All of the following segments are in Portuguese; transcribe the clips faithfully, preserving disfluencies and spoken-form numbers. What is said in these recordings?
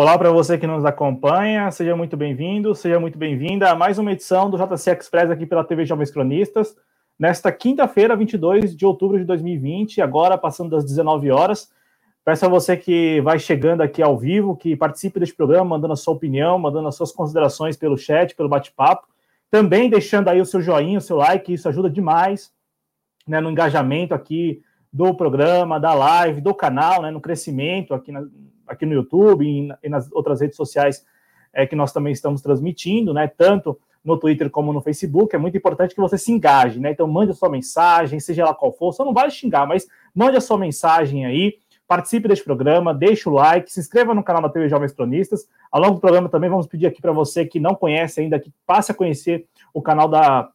Olá para você que nos acompanha, seja muito bem-vindo, seja muito bem-vinda a mais uma edição do J C Express aqui pela T V Jovem Pan Cronistas, nesta quinta-feira, vinte e dois de outubro de dois mil e vinte, agora passando das dezenove horas. Peço a você que vai chegando aqui ao vivo, que participe deste programa, mandando a sua opinião, mandando as suas considerações pelo chat, pelo bate-papo, também deixando aí o seu joinha, o seu like, isso ajuda demais, né, no engajamento aqui do programa, da live, do canal, né, no crescimento aqui na... aqui no YouTube e nas outras redes sociais é, que nós também estamos transmitindo, né? Tanto no Twitter como no Facebook. É muito importante que você se engaje, né? Então, mande a sua mensagem, seja lá qual for. Só não vale xingar, mas mande a sua mensagem aí, participe deste programa, deixe o like, se inscreva no canal da T V Jovens Cronistas. Ao longo do programa também vamos pedir aqui para você que não conhece ainda, que passe a conhecer o canal da,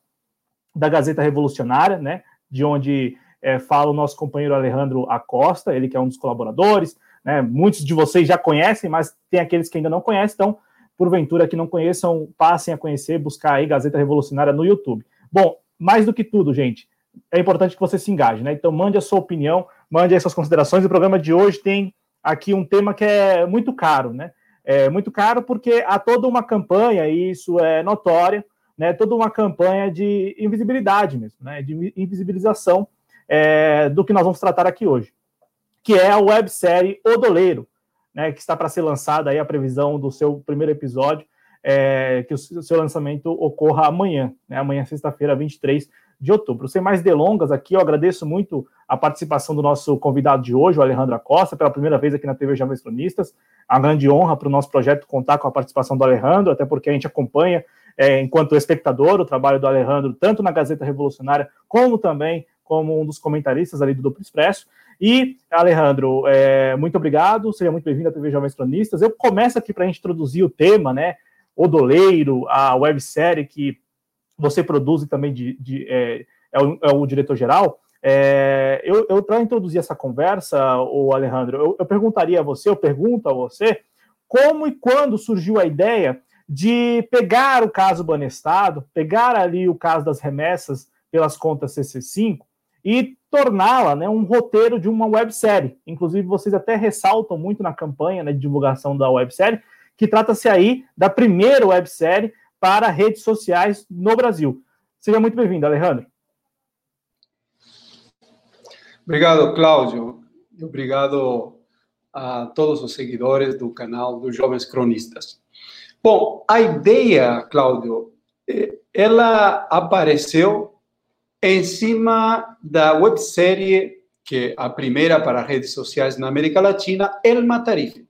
da Gazeta Revolucionária, né? De onde é, fala o nosso companheiro Alejandro Acosta, ele que é um dos colaboradores, né, muitos de vocês já conhecem, mas tem aqueles que ainda não conhecem, então, porventura que não conheçam, passem a conhecer, buscar aí Gazeta Revolucionária no YouTube. Bom, mais do que tudo, gente, é importante que você se engaje, né? Então, mande a sua opinião, mande aí suas considerações. O programa de hoje tem aqui um tema que é muito caro, né? É muito caro porque há toda uma campanha, e isso é notória, né? Toda uma campanha de invisibilidade mesmo, né? De invisibilização é, do que nós vamos tratar aqui hoje, que é a websérie O Doleiro, né, que está para ser lançada aí a previsão do seu primeiro episódio, é, que o seu lançamento ocorra amanhã, né, amanhã, sexta-feira, vinte e três de outubro. Sem mais delongas aqui, eu agradeço muito a participação do nosso convidado de hoje, o Alejandro Acosta, pela primeira vez aqui na T V Jovens Cronistas. É uma grande honra para o nosso projeto contar com a participação do Alejandro, até porque a gente acompanha, é, enquanto espectador, o trabalho do Alejandro, tanto na Gazeta Revolucionária, como também como um dos comentaristas ali do Duplo Expresso. E, Alejandro, é, muito obrigado, seja muito bem-vindo à T V Jovens Cronistas. Eu começo aqui para a gente introduzir o tema, né? O Doleiro, a websérie que você produz e também de, de, é, é o, é o diretor-geral. É, eu, eu para introduzir essa conversa, ô Alejandro, eu, eu perguntaria a você, eu pergunto a você, como e quando surgiu a ideia de pegar o caso Banestado, pegar ali o caso das remessas pelas contas C C cinco, e torná-la, né, um roteiro de uma websérie. Inclusive, vocês até ressaltam muito na campanha, né, de divulgação da websérie, que trata-se aí da primeira websérie para redes sociais no Brasil. Seja muito bem-vindo, Alejandro. Obrigado, Cláudio. Obrigado a todos os seguidores do canal dos Jovens Cronistas. Bom, a ideia, Cláudio, ela apareceu em cima da websérie, que é a primeira para redes sociais na América Latina, El Matarife,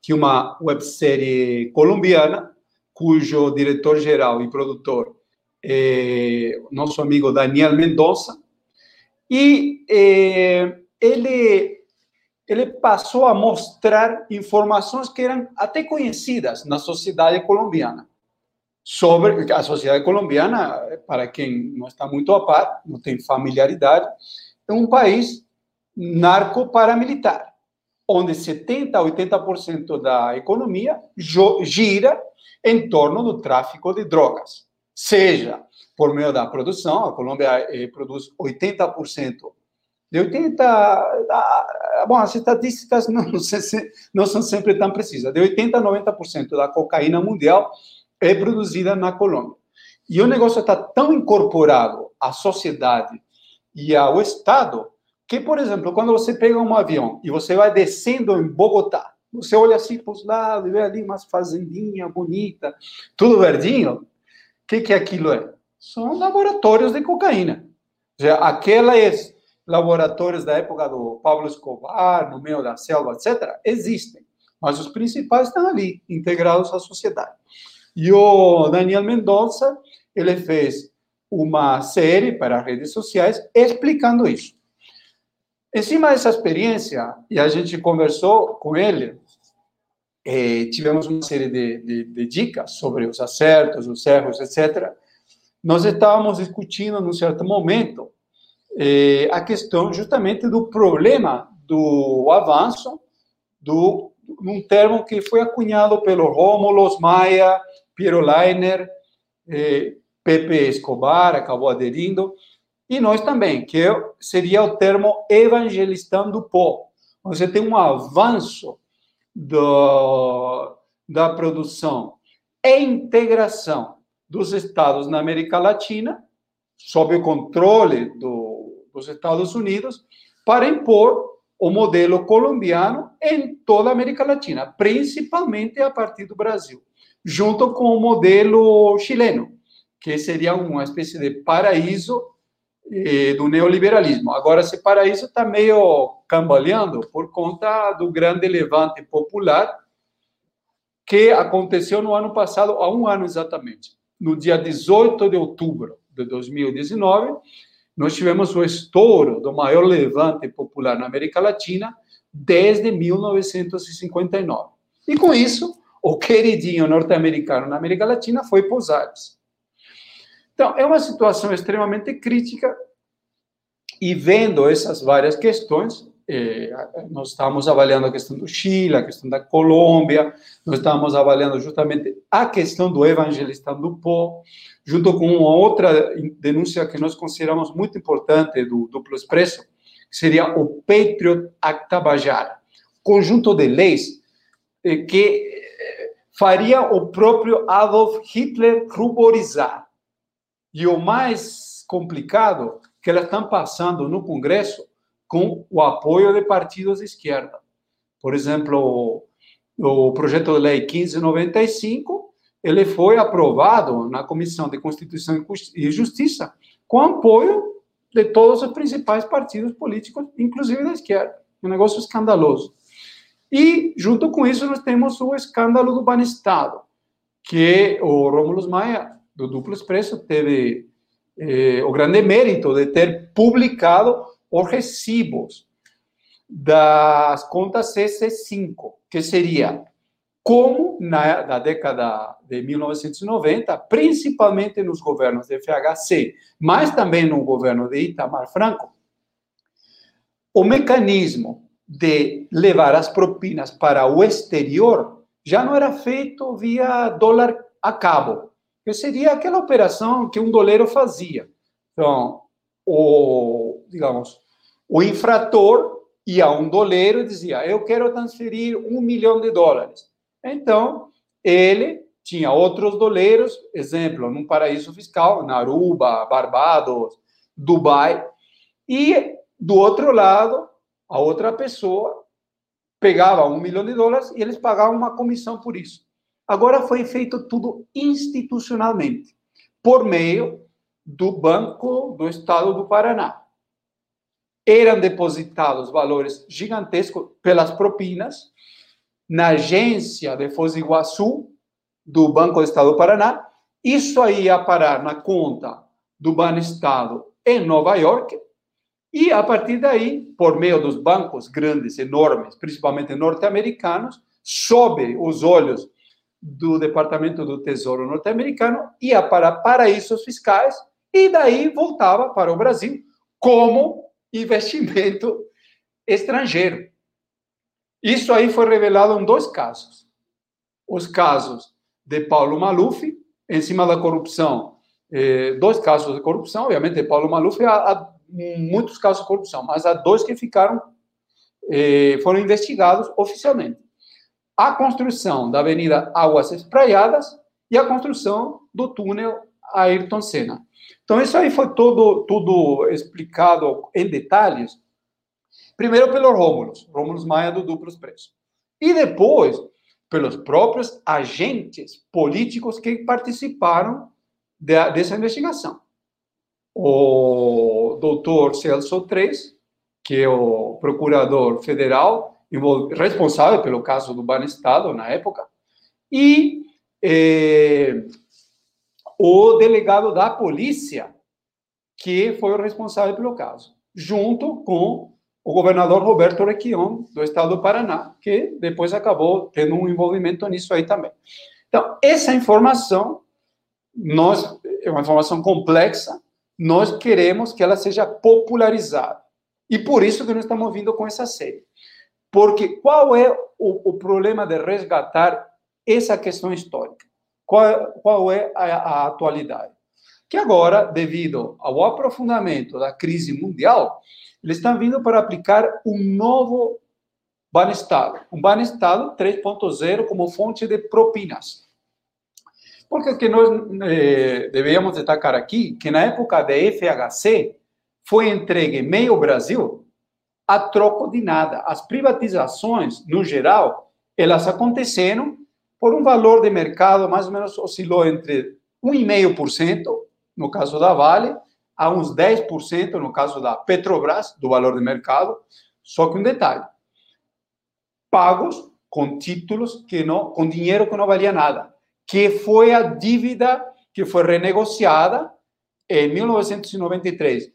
que é uma websérie colombiana, cujo diretor-geral e produtor é nosso amigo Daniel Mendoza. E é, ele, ele passou a mostrar informações que eram até conhecidas na sociedade colombiana. Sobre a sociedade colombiana, para quem não está muito a par, não tem familiaridade, é um país narco-paramilitar, onde setenta por cento a oitenta por cento da economia gira em torno do tráfico de drogas. Seja por meio da produção, a Colômbia eh, produz oitenta por cento. De oitenta por cento, ah, bom, as estatísticas não, não, se, não são sempre tão precisas, de oitenta por cento a noventa por cento da cocaína mundial é produzida na Colômbia. E o negócio está tão incorporado à sociedade e ao Estado que, por exemplo, quando você pega um avião e você vai descendo em Bogotá, você olha assim para os lados e vê ali umas fazendinhas bonitas, tudo verdinho. O que, que aquilo é? São laboratórios de cocaína. Ou seja, aqueles laboratórios da época do Pablo Escobar, no meio da selva, etcétera, existem. Mas os principais estão ali, integrados à sociedade. E o Daniel Mendoza, ele fez uma série para redes sociais explicando isso. Em cima dessa experiência, e a gente conversou com ele, eh, tivemos uma série de, de, de dicas sobre os acertos, os erros, etcétera. Nós estávamos discutindo, num certo momento, eh, a questão justamente do problema do avanço do um termo que foi acunhado pelo Rômulo Maia, Piero Leiner, eh, Pepe Escobar, acabou aderindo, e nós também, que seria o termo evangelizando o povo. Você tem um avanço do, da produção e integração dos estados na América Latina, sob o controle do, dos Estados Unidos, para impor o modelo colombiano em toda a América Latina, principalmente a partir do Brasil, junto com o modelo chileno, que seria uma espécie de paraíso eh, do neoliberalismo. Agora, esse paraíso está meio cambaleando por conta do grande levante popular que aconteceu no ano passado, há um ano exatamente, no dia dezoito de outubro de dois mil e dezenove, nós tivemos o estouro do maior levante popular na América Latina desde mil novecentos e cinquenta e nove. E com isso, o queridinho norte-americano na América Latina foi Posadas. Então, é uma situação extremamente crítica e vendo essas várias questões, eh, nós estamos avaliando a questão do Chile, a questão da Colômbia, nós estamos avaliando justamente a questão do evangelistão do povo, junto com uma outra denúncia que nós consideramos muito importante do Duplo Expresso, que seria o Patriot Acta Bajar, conjunto de leis eh, que faria o próprio Adolf Hitler ruborizar. E o mais complicado é que elas estão passando no Congresso com o apoio de partidos de esquerda. Por exemplo, o, o projeto de lei quinze noventa e cinco, ele foi aprovado na Comissão de Constituição e Justiça com apoio de todos os principais partidos políticos, inclusive da esquerda. Um negócio escandaloso. E, junto com isso, nós temos o escândalo do Banestado, que o Rômulo Maia, do Duplo Expresso, teve eh, o grande mérito de ter publicado os recibos das contas C C cinco, que seria como, na da década de mil novecentos e noventa, principalmente nos governos de F H C, mas também no governo de Itamar Franco, o mecanismo de levar as propinas para o exterior já não era feito via dólar a cabo, que seria aquela operação que um doleiro fazia. Então, o, digamos, o infrator ia a um doleiro e dizia, eu quero transferir um milhão de dólares. Então, ele tinha outros doleiros, exemplo, num paraíso fiscal, na Aruba, Barbados, Dubai, e do outro lado, a outra pessoa pegava um milhão de dólares e eles pagavam uma comissão por isso. Agora foi feito tudo institucionalmente, por meio do Banco do Estado do Paraná. Eram depositados valores gigantescos pelas propinas na agência de Foz do Iguaçu, do Banco do Estado do Paraná. Isso aí ia parar na conta do Banestado em Nova York. E, a partir daí, por meio dos bancos grandes, enormes, principalmente norte-americanos, sob os olhos do Departamento do Tesouro norte-americano, ia para paraísos fiscais e daí voltava para o Brasil como investimento estrangeiro. Isso aí foi revelado em dois casos. Os casos de Paulo Maluf, em cima da corrupção, eh, dois casos de corrupção, obviamente, Paulo Maluf, há, há muitos casos de corrupção, mas há dois que ficaram, eh, foram investigados oficialmente. A construção da Avenida Águas Espraiadas e a construção do Túnel Ayrton Senna. Então, isso aí foi todo, tudo explicado em detalhes, primeiro pelo Rômulo, Rômulo Maia do Duplo Expresso, e depois pelos próprios agentes políticos que participaram de, dessa investigação. O doutor Celso Três, que é o procurador federal, responsável pelo caso do Banestado na época, e eh, o delegado da polícia, que foi o responsável pelo caso, junto com o governador Roberto Requião, do estado do Paraná, que depois acabou tendo um envolvimento nisso aí também. Então, essa informação nós, é uma informação complexa, nós queremos que ela seja popularizada. E por isso que nós estamos vindo com essa série. Porque qual é o, o problema de resgatar essa questão histórica? Qual, qual é a, a atualidade? Que agora, devido ao aprofundamento da crise mundial, eles estão vindo para aplicar um novo Banestado. Um Banestado três ponto zero como fonte de propinas. Porque que nós eh, deveríamos destacar aqui que na época da F H C foi entregue meio Brasil a troco de nada. As privatizações, no geral, elas aconteceram por um valor de mercado mais ou menos oscilou entre um vírgula cinco por cento, no caso da Vale, a uns dez por cento, no caso da Petrobras, do valor de mercado. Só que um detalhe, pagos com títulos, que não, com dinheiro que não valia nada, que foi a dívida que foi renegociada em mil novecentos e noventa e três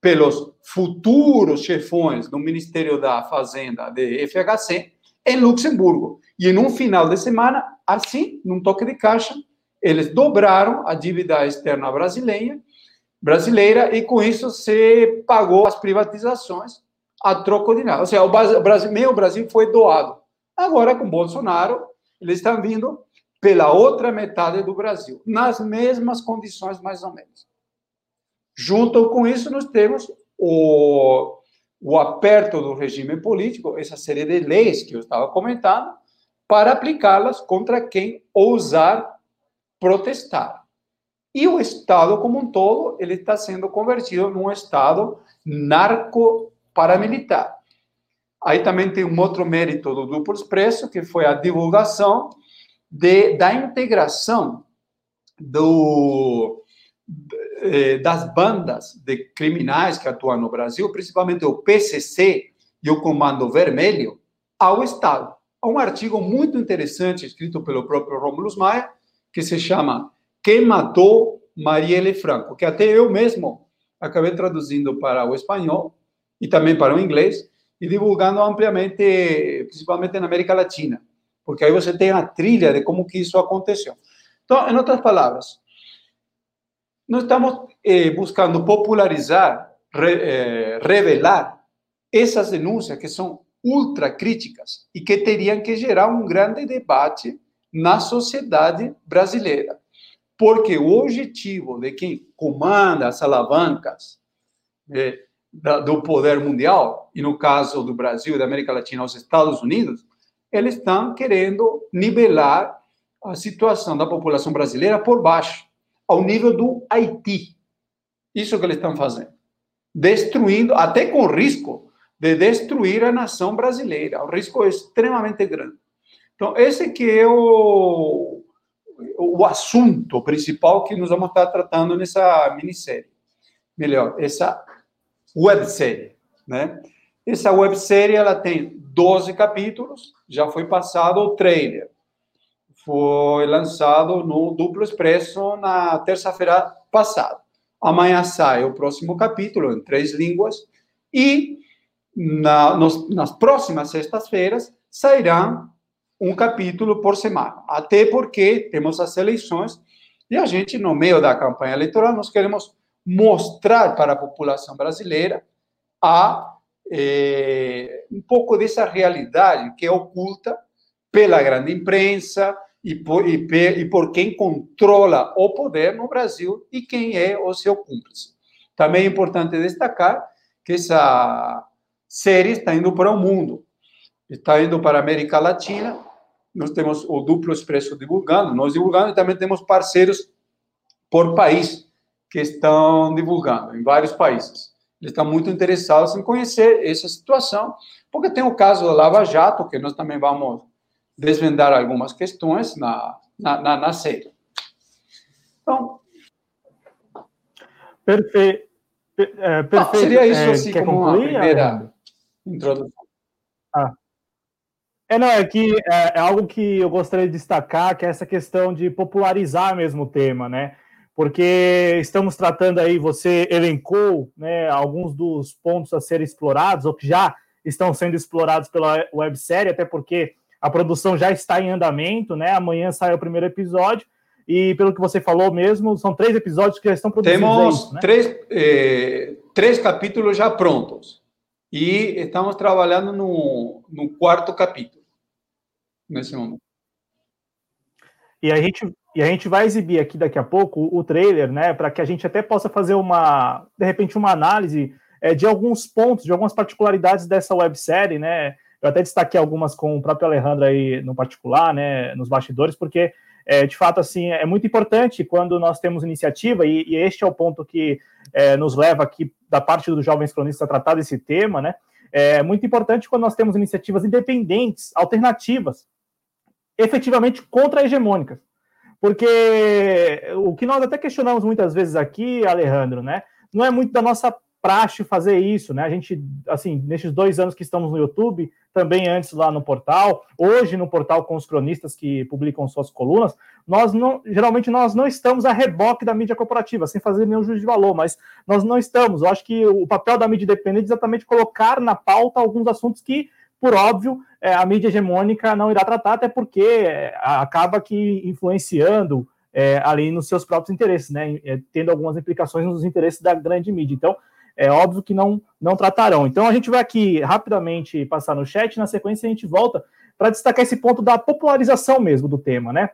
pelos futuros chefões do Ministério da Fazenda de F H C em Luxemburgo. E em um final de semana, assim, num toque de caixa, eles dobraram a dívida externa brasileira, brasileira e com isso se pagou as privatizações a troco de nada. Ou seja, o Brasil, meio Brasil foi doado. Agora, com Bolsonaro, eles estão vindo pela outra metade do Brasil, nas mesmas condições, mais ou menos. Junto com isso, nós temos o, o aperto do regime político, essa série de leis que eu estava comentando, para aplicá-las contra quem ousar protestar. E o Estado, como um todo, ele está sendo convertido num Estado narco-paramilitar. Aí também tem um outro mérito do Duplo Expresso, que foi a divulgação De, da integração do, das bandas de criminais que atuam no Brasil, principalmente o P C C e o Comando Vermelho, ao Estado. Há um artigo muito interessante escrito pelo próprio Rômulo Maia, que se chama Quem Matou Marielle Franco, que até eu mesmo acabei traduzindo para o espanhol e também para o inglês, e divulgando ampliamente, principalmente na América Latina. Porque aí você tem a trilha de como que isso aconteceu. Então, em outras palavras, nós estamos eh, buscando popularizar, re, eh, revelar essas denúncias que são ultracríticas e que teriam que gerar um grande debate na sociedade brasileira. Porque o objetivo de quem comanda as alavancas eh, da, do poder mundial, e no caso do Brasil e da América Latina, os Estados Unidos, eles estão querendo nivelar a situação da população brasileira por baixo, ao nível do Haiti. Isso que eles estão fazendo. Destruindo, até com o risco de destruir a nação brasileira. O risco é extremamente grande. Então, esse que é o, o assunto principal que nós vamos estar tratando nessa minissérie. Melhor, essa websérie, né? Essa websérie, ela tem doze capítulos, já foi passado o trailer. Foi lançado no Duplo Expresso na terça-feira passada. Amanhã sai o próximo capítulo, em três línguas, e na, nos, nas próximas sextas-feiras sairá um capítulo por semana. Até porque temos as eleições e a gente, no meio da campanha eleitoral, nós queremos mostrar para a população brasileira a... É, um pouco dessa realidade que é oculta pela grande imprensa e por, e, e por quem controla o poder no Brasil e quem é o seu cúmplice. Também é importante destacar que essa série está indo para o mundo, está indo para a América Latina. Nós temos o Duplo Expresso divulgando, nós divulgando, e também temos parceiros por país que estão divulgando em vários países. Eles estão muito interessados em conhecer essa situação, porque tem o caso da Lava Jato, que nós também vamos desvendar algumas questões na, na, na, na série. Então... Perfe... É, perfeito. Não, seria isso, assim, é, como concluir, a primeira ou... introdução. Ah. É, não, é que é, é algo que eu gostaria de destacar, que é essa questão de popularizar mesmo o tema, né? Porque estamos tratando aí, você elencou, né, alguns dos pontos a serem explorados, ou que já estão sendo explorados pela websérie, até porque a produção já está em andamento, né? Amanhã sai o primeiro episódio, e pelo que você falou mesmo, são três episódios que já estão produzidos. Temos né? três, eh, três capítulos já prontos, e estamos trabalhando no, no quarto capítulo, nesse momento. E a gente... E a gente vai exibir aqui daqui a pouco o trailer, né, para que a gente até possa fazer uma, de repente, uma análise é, de alguns pontos, de algumas particularidades dessa websérie, né, Eu até destaquei algumas com o próprio Alejandro aí no particular, né, nos bastidores, porque, é, de fato, assim, é muito importante quando nós temos iniciativa, e, e este é o ponto que é, nos leva aqui, da parte dos jovens cronistas, a tratar desse tema, né, é muito importante quando nós temos iniciativas independentes, alternativas, efetivamente contra-hegemônicas. Porque o que nós até questionamos muitas vezes aqui, Alejandro, né, não é muito da nossa praxe fazer isso, né? A gente, assim, nesses dois anos que estamos no YouTube, também antes lá no portal, hoje no portal com os cronistas que publicam suas colunas, nós não, geralmente nós não estamos a reboque da mídia corporativa, sem fazer nenhum juízo de valor, mas nós não estamos. Eu acho que o papel da mídia independente é exatamente colocar na pauta alguns assuntos que, por óbvio, a mídia hegemônica não irá tratar, até porque acaba que influenciando é, ali nos seus próprios interesses, né? Tendo algumas implicações nos interesses da grande mídia. Então, é óbvio que não, não tratarão. Então, a gente vai aqui rapidamente passar no chat, na sequência a gente volta para destacar esse ponto da popularização mesmo do tema, né?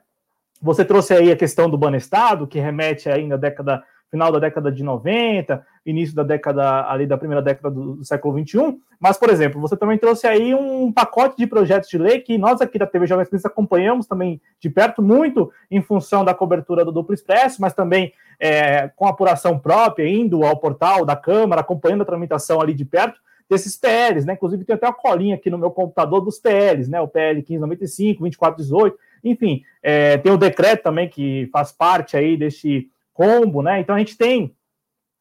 Você trouxe aí a questão do Banestado, que remete ainda à década, final da década de noventa, início da década, ali da primeira década do, do século vinte e um, mas, por exemplo, você também trouxe aí um pacote de projetos de lei que nós aqui da T V Jovem Pan acompanhamos também de perto, muito em função da cobertura do Duplo Expresso, mas também é, com apuração própria, indo ao portal da Câmara, acompanhando a tramitação ali de perto, desses P Ls, né? Inclusive tem até uma colinha aqui no meu computador dos P Ls, né? O P L quinze noventa e cinco, vinte e quatro dezoito, enfim, é, tem o decreto também que faz parte aí deste combo, né? Então a gente tem,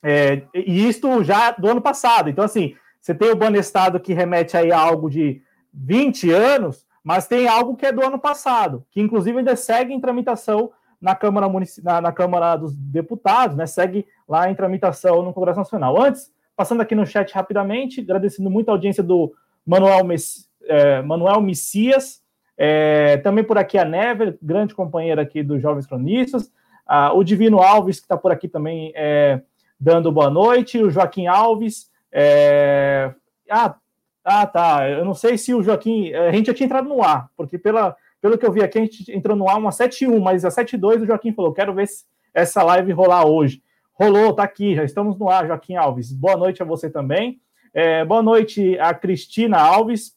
é, e isto já do ano passado. Então, assim, você tem o Banestado que remete aí a algo de vinte anos, mas tem algo que é do ano passado, que inclusive ainda segue em tramitação na Câmara, Munici- na, na Câmara dos Deputados, né? Segue lá em tramitação no Congresso Nacional. Antes, passando aqui no chat rapidamente, agradecendo muito a audiência do Manuel, Messi- é, Manuel Messias, é, também por aqui a Never, grande companheira aqui dos Jovens Cronistas. Ah, o Divino Alves, que está por aqui também é, dando boa noite, o Joaquim Alves, é... ah, ah, tá, eu não sei se o Joaquim, a gente já tinha entrado no ar, porque pela, pelo que eu vi aqui, a gente entrou no ar uma sete e um, mas a sete e dois o Joaquim falou, quero ver se essa live rolar hoje, rolou, tá aqui, já estamos no ar, Joaquim Alves, boa noite a você também, é, boa noite a Cristina Alves,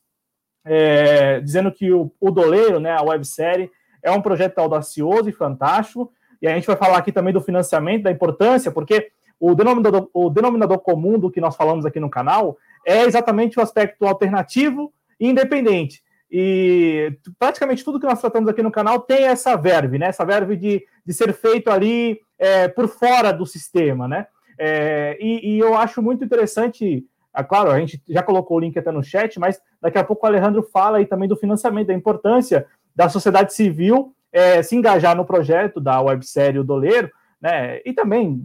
é, dizendo que o, o Doleiro, né, a websérie, é um projeto audacioso e fantástico. E a gente vai falar aqui também do financiamento, da importância, porque o denominador, o denominador comum do que nós falamos aqui no canal é exatamente o aspecto alternativo e independente. E praticamente tudo que nós tratamos aqui no canal tem essa verve, né? Essa verve de, de ser feito ali é, por fora do sistema, né? É, e, e eu acho muito interessante... Ah, claro, a gente já colocou o link até no chat, mas daqui a pouco o Alejandro fala aí também do financiamento, da importância da sociedade civil É, se engajar no projeto da websérie O Doleiro, né, e também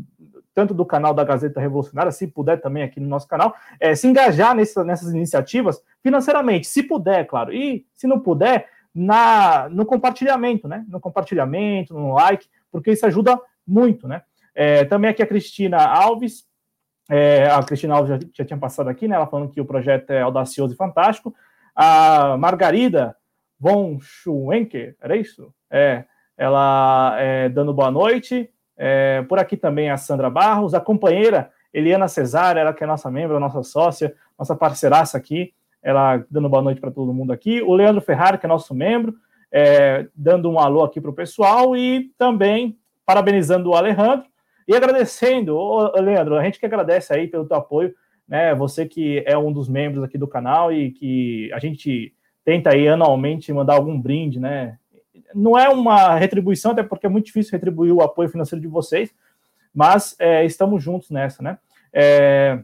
tanto do canal da Gazeta Revolucionária, se puder também aqui no nosso canal, é, se engajar nessa, nessas iniciativas financeiramente, se puder, claro, e se não puder, na, no compartilhamento, né, no compartilhamento, no like, porque isso ajuda muito, né. É, também aqui a Cristina Alves, é, a Cristina Alves já, já tinha passado aqui, né, ela falando que o projeto é audacioso e fantástico, a Margarida Von Schuenke, era isso? É, ela é, dando boa noite, é, por aqui também a Sandra Barros, a companheira Eliana Cesar, ela que é nossa membra, nossa sócia, nossa parceiraça aqui, ela dando boa noite para todo mundo aqui, o Leandro Ferrari, que é nosso membro, é, dando um alô aqui para o pessoal e também parabenizando o Alejandro e agradecendo, ô, Leandro, a gente que agradece aí pelo teu apoio, né, você que é um dos membros aqui do canal e que a gente tenta aí anualmente mandar algum brinde, né, não é uma retribuição, até porque é muito difícil retribuir o apoio financeiro de vocês, mas é, estamos juntos nessa, né? É,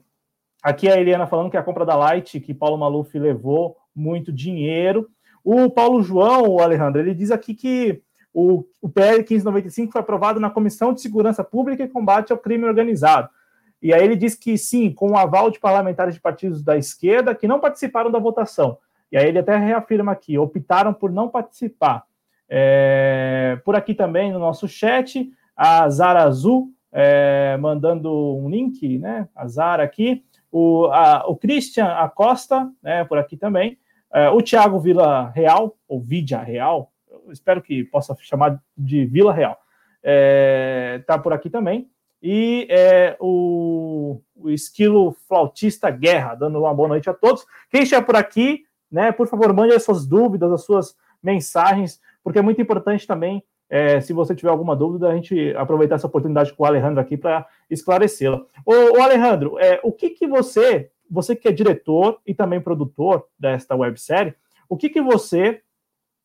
aqui a Eliana falando que a compra da Light, que Paulo Maluf levou muito dinheiro. O Paulo João, o Alejandro, ele diz aqui que o, o P L quinze noventa e cinco foi aprovado na Comissão de Segurança Pública e Combate ao Crime Organizado. E aí ele diz que sim, com o aval de parlamentares de partidos da esquerda que não participaram da votação. E aí ele até reafirma aqui, optaram por não participar. É, por aqui também no nosso chat, a Zara Azul é, mandando um link, né? A Zara aqui, o, a, o Christian Acosta, né? Por aqui também, é, o Thiago Vila Real, ou Vidia Real, eu espero que possa chamar de Vila Real, é, tá por aqui também, e é, o, o Esquilo Flautista Guerra, dando uma boa noite a todos. Quem está por aqui né? Por favor, mande as suas dúvidas, as suas mensagens, porque é muito importante também, é, se você tiver alguma dúvida, a gente aproveitar essa oportunidade com o Alejandro aqui para esclarecê-la. Ô, ô Alejandro, é, o que que você, você que é diretor e também produtor desta websérie, o que que você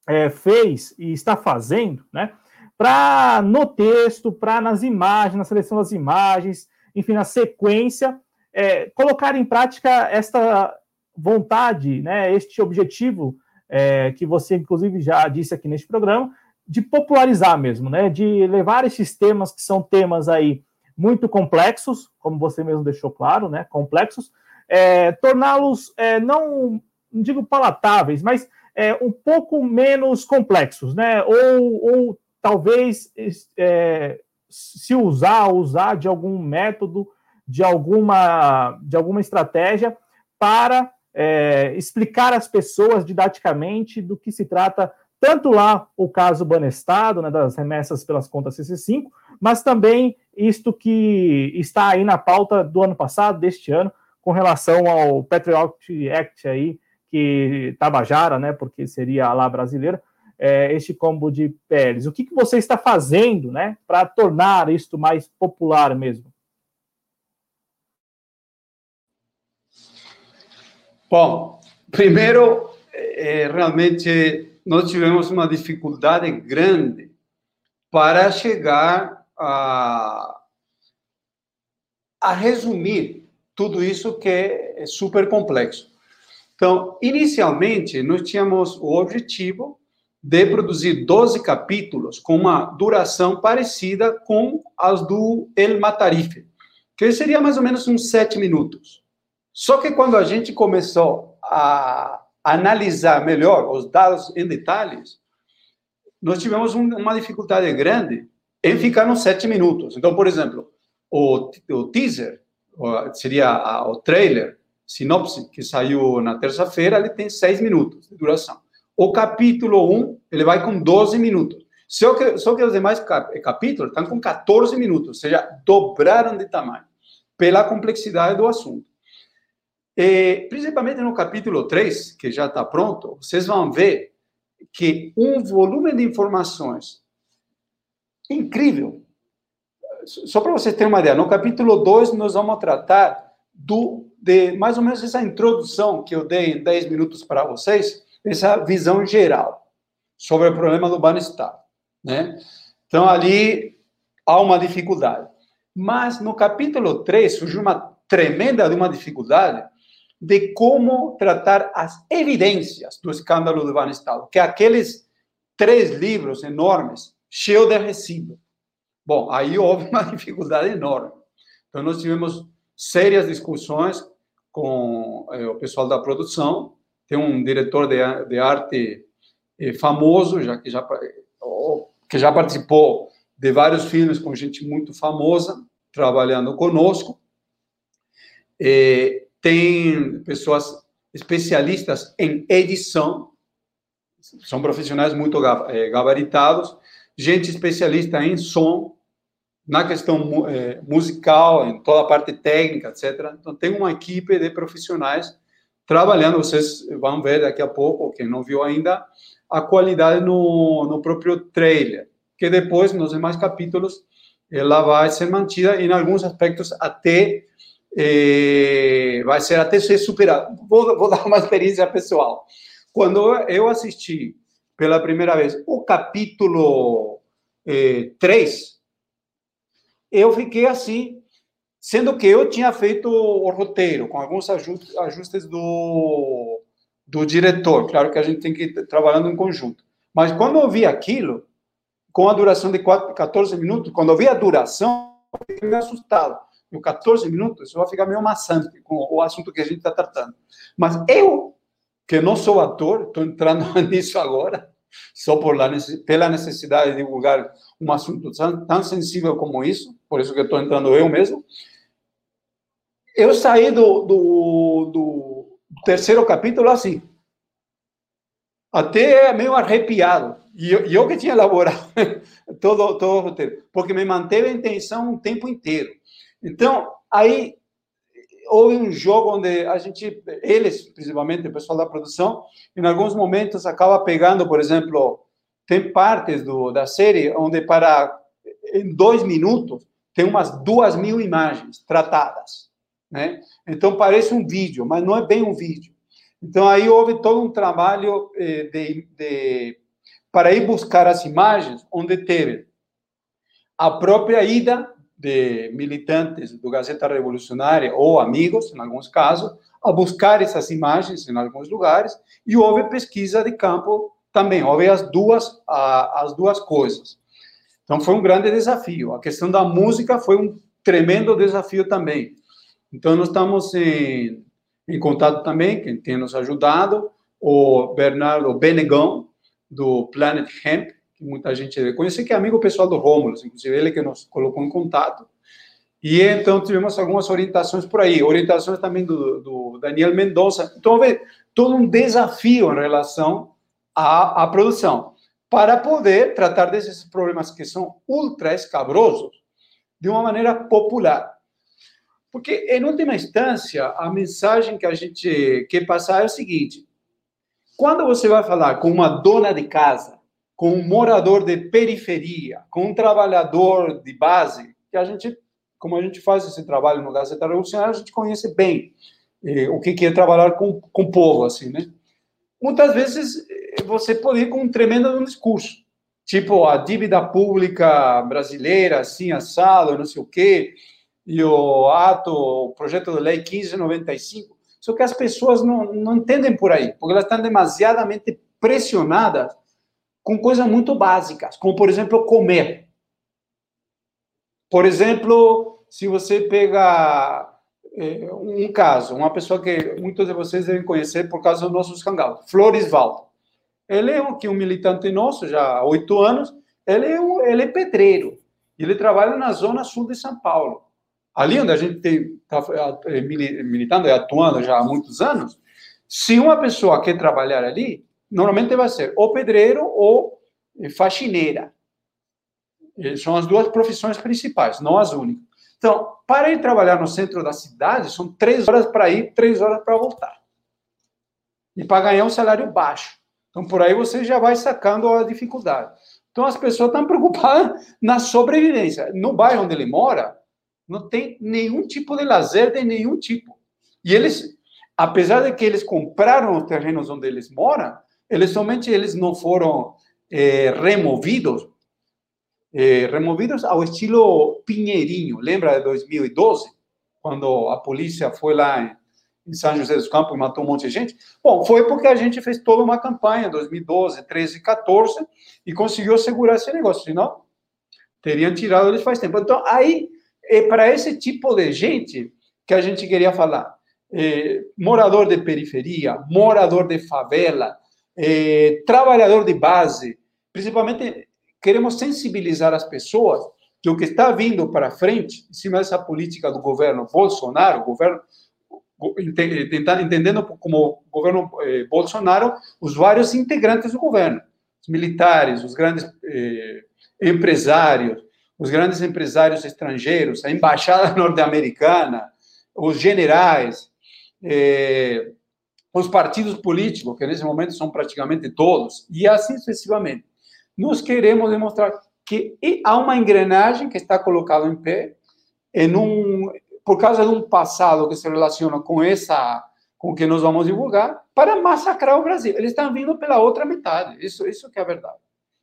é, fez e está fazendo, né, para no texto, para nas imagens, na seleção das imagens, enfim, na sequência, é, colocar em prática esta vontade, né, este objetivo é, que você, inclusive, já disse aqui neste programa, de popularizar mesmo, né, de levar esses temas que são temas aí muito complexos, como você mesmo deixou claro, né, complexos, é, torná-los, é, não, não digo palatáveis, mas é, um pouco menos complexos, né, ou, ou talvez é, se usar, usar de algum método, de alguma, de alguma estratégia para é, explicar às pessoas didaticamente do que se trata, tanto lá o caso Banestado, né, das remessas pelas contas C C cinco, mas também isto que está aí na pauta do ano passado, deste ano, com relação ao Patriot Act aí, que Tabajara, né, porque seria a lá brasileira, é, este combo de P Ls. O que que você está fazendo, né, para tornar isto mais popular mesmo? Bom, primeiro, é, realmente, nós tivemos uma dificuldade grande para chegar a, a resumir tudo isso que é super complexo. Então, inicialmente, nós tínhamos o objetivo de produzir doze capítulos com uma duração parecida com as do El Matarife, que seria mais ou menos uns sete minutos. Só que quando a gente começou a analisar melhor os dados em detalhes, nós tivemos um, uma dificuldade grande em ficar nos sete minutos. Então, por exemplo, o, o teaser, seria a, o trailer, sinopse, que saiu na terça-feira, ele tem seis minutos de duração. O capítulo um, ele vai com doze minutos. Só que, só que os demais cap, capítulos estão com catorze minutos, ou seja, dobraram de tamanho, pela complexidade do assunto. E, principalmente no capítulo três, que já está pronto, vocês vão ver que um volume de informações incrível. Só para vocês terem uma ideia, no capítulo dois nós vamos tratar do, de mais ou menos essa introdução que eu dei em dez minutos para vocês, essa visão geral sobre o problema do Banestado, né? Então, ali há uma dificuldade. Mas no capítulo três surgiu uma tremenda de uma dificuldade de como tratar as evidências do escândalo do Banestado, que é aqueles três livros enormes, cheios de recibo. Bom, aí houve uma dificuldade enorme. Então, nós tivemos sérias discussões com eh, o pessoal da produção. Tem um diretor de, de arte eh, famoso, já, que, já, oh, que já participou de vários filmes com gente muito famosa, trabalhando conosco. Eh, tem pessoas especialistas em edição, são profissionais muito gabaritados, gente especialista em som, na questão eh, musical, em toda a parte técnica, etcétera. Então, tem uma equipe de profissionais trabalhando, vocês vão ver daqui a pouco, quem não viu ainda, a qualidade no, no próprio trailer, que depois, nos demais capítulos, ela vai ser mantida, em alguns aspectos, até... E vai ser até ser superado. Vou, vou dar uma experiência pessoal. Quando eu assisti pela primeira vez o capítulo eh, três, eu fiquei assim, sendo que eu tinha feito o roteiro, com alguns ajustes, ajustes do, do diretor. Claro que a gente tem que ir trabalhando em conjunto. Mas quando eu vi aquilo, com a duração de quatro, catorze minutos, quando eu vi a duração, eu fiquei assustado. No catorze minutos, isso vai ficar meio maçante com o assunto que a gente está tratando. Mas eu, que não sou ator, estou entrando nisso agora, só por lá, pela necessidade de divulgar um assunto tão, tão sensível como isso, por isso que estou entrando eu mesmo. Eu saí do, do, do terceiro capítulo assim, até meio arrepiado. E eu, eu que tinha elaborado todo, todo o roteiro, porque me manteve em tensão um tempo inteiro. Então, aí houve um jogo onde a gente, eles, principalmente o pessoal da produção, em alguns momentos acaba pegando, por exemplo, tem partes do, da série onde para, em dois minutos, tem umas duas mil imagens tratadas, né? Então, parece um vídeo, mas não é bem um vídeo. Então, aí houve todo um trabalho eh, de, de, para ir buscar as imagens onde teve a própria ida de militantes do Gazeta Revolucionária ou amigos, em alguns casos, a buscar essas imagens em alguns lugares, e houve pesquisa de campo também, houve as duas, a, as duas coisas. Então, foi um grande desafio. A questão da música foi um tremendo desafio também. Então, nós estamos em, em contato também, quem tem nos ajudado, o Bernardo Benegão, do Planet Hemp, que muita gente deve conhecer, que é amigo pessoal do Rômulo, inclusive ele que nos colocou em contato. E, então, tivemos algumas orientações por aí, orientações também do, do Daniel Mendoza. Então, houve todo um desafio em relação à, à produção, para poder tratar desses problemas que são ultra escabrosos de uma maneira popular. Porque, em última instância, a mensagem que a gente quer passar é o seguinte: quando você vai falar com uma dona de casa, com um morador de periferia, com um trabalhador de base, que a gente, como a gente faz esse trabalho no Gazeta Revolucionária, a gente conhece bem eh, o que é trabalhar com, com o povo, assim, né? Muitas vezes você pode ir com um tremendo discurso, tipo a dívida pública brasileira, assim, assado, não sei o quê, e o ato, o projeto de lei quinze noventa e cinco, só que as pessoas não, não entendem por aí, porque elas estão demasiadamente pressionadas com coisas muito básicas, como, por exemplo, comer. Por exemplo, se você pega eh, um caso, uma pessoa que muitos de vocês devem conhecer por causa dos nossos hangouts, Floresvaldo. Ele é um, que um militante nosso, já há oito anos, ele é, um, ele é pedreiro. Ele trabalha na zona sul de São Paulo. Ali onde a gente está militando e atuando já há muitos anos, se uma pessoa quer trabalhar ali, normalmente vai ser ou pedreiro ou faxineira. São as duas profissões principais, não as únicas. Então, para ir trabalhar no centro da cidade, são três horas para ir, três horas para voltar. E para ganhar um salário baixo. Então, por aí você já vai sacando a dificuldade. Então, as pessoas estão preocupadas na sobrevivência. No bairro onde ele mora, não tem nenhum tipo de lazer de nenhum tipo. E eles, apesar de que eles compraram os terrenos onde eles moram, eles somente eles não foram é, removidos, é, removidos ao estilo Pinheirinho. Lembra de dois mil e doze, quando a polícia foi lá em, em São José dos Campos, matou um monte de gente? Bom, foi porque a gente fez toda uma campanha em dois mil e doze, treze, quatorze, e conseguiu segurar esse negócio, senão teriam tirado eles faz tempo. Então, aí, é para esse tipo de gente que a gente queria falar. É, morador de periferia, morador de favela, é, trabalhador de base, principalmente queremos sensibilizar as pessoas que o que está vindo para frente, em cima dessa política do governo Bolsonaro, governo... entendendo como governo eh, Bolsonaro, os vários integrantes do governo, os militares, os grandes eh, empresários, os grandes empresários estrangeiros, a embaixada norte-americana, os generais, eh, os partidos políticos, que nesse momento são praticamente todos, e assim sucessivamente. Nós queremos demonstrar que há uma engrenagem que está colocada em pé, em um... por causa de um passado que se relaciona com essa, com o que nós vamos divulgar, para massacrar o Brasil. Eles estão vindo pela outra metade. Isso, isso que é a verdade.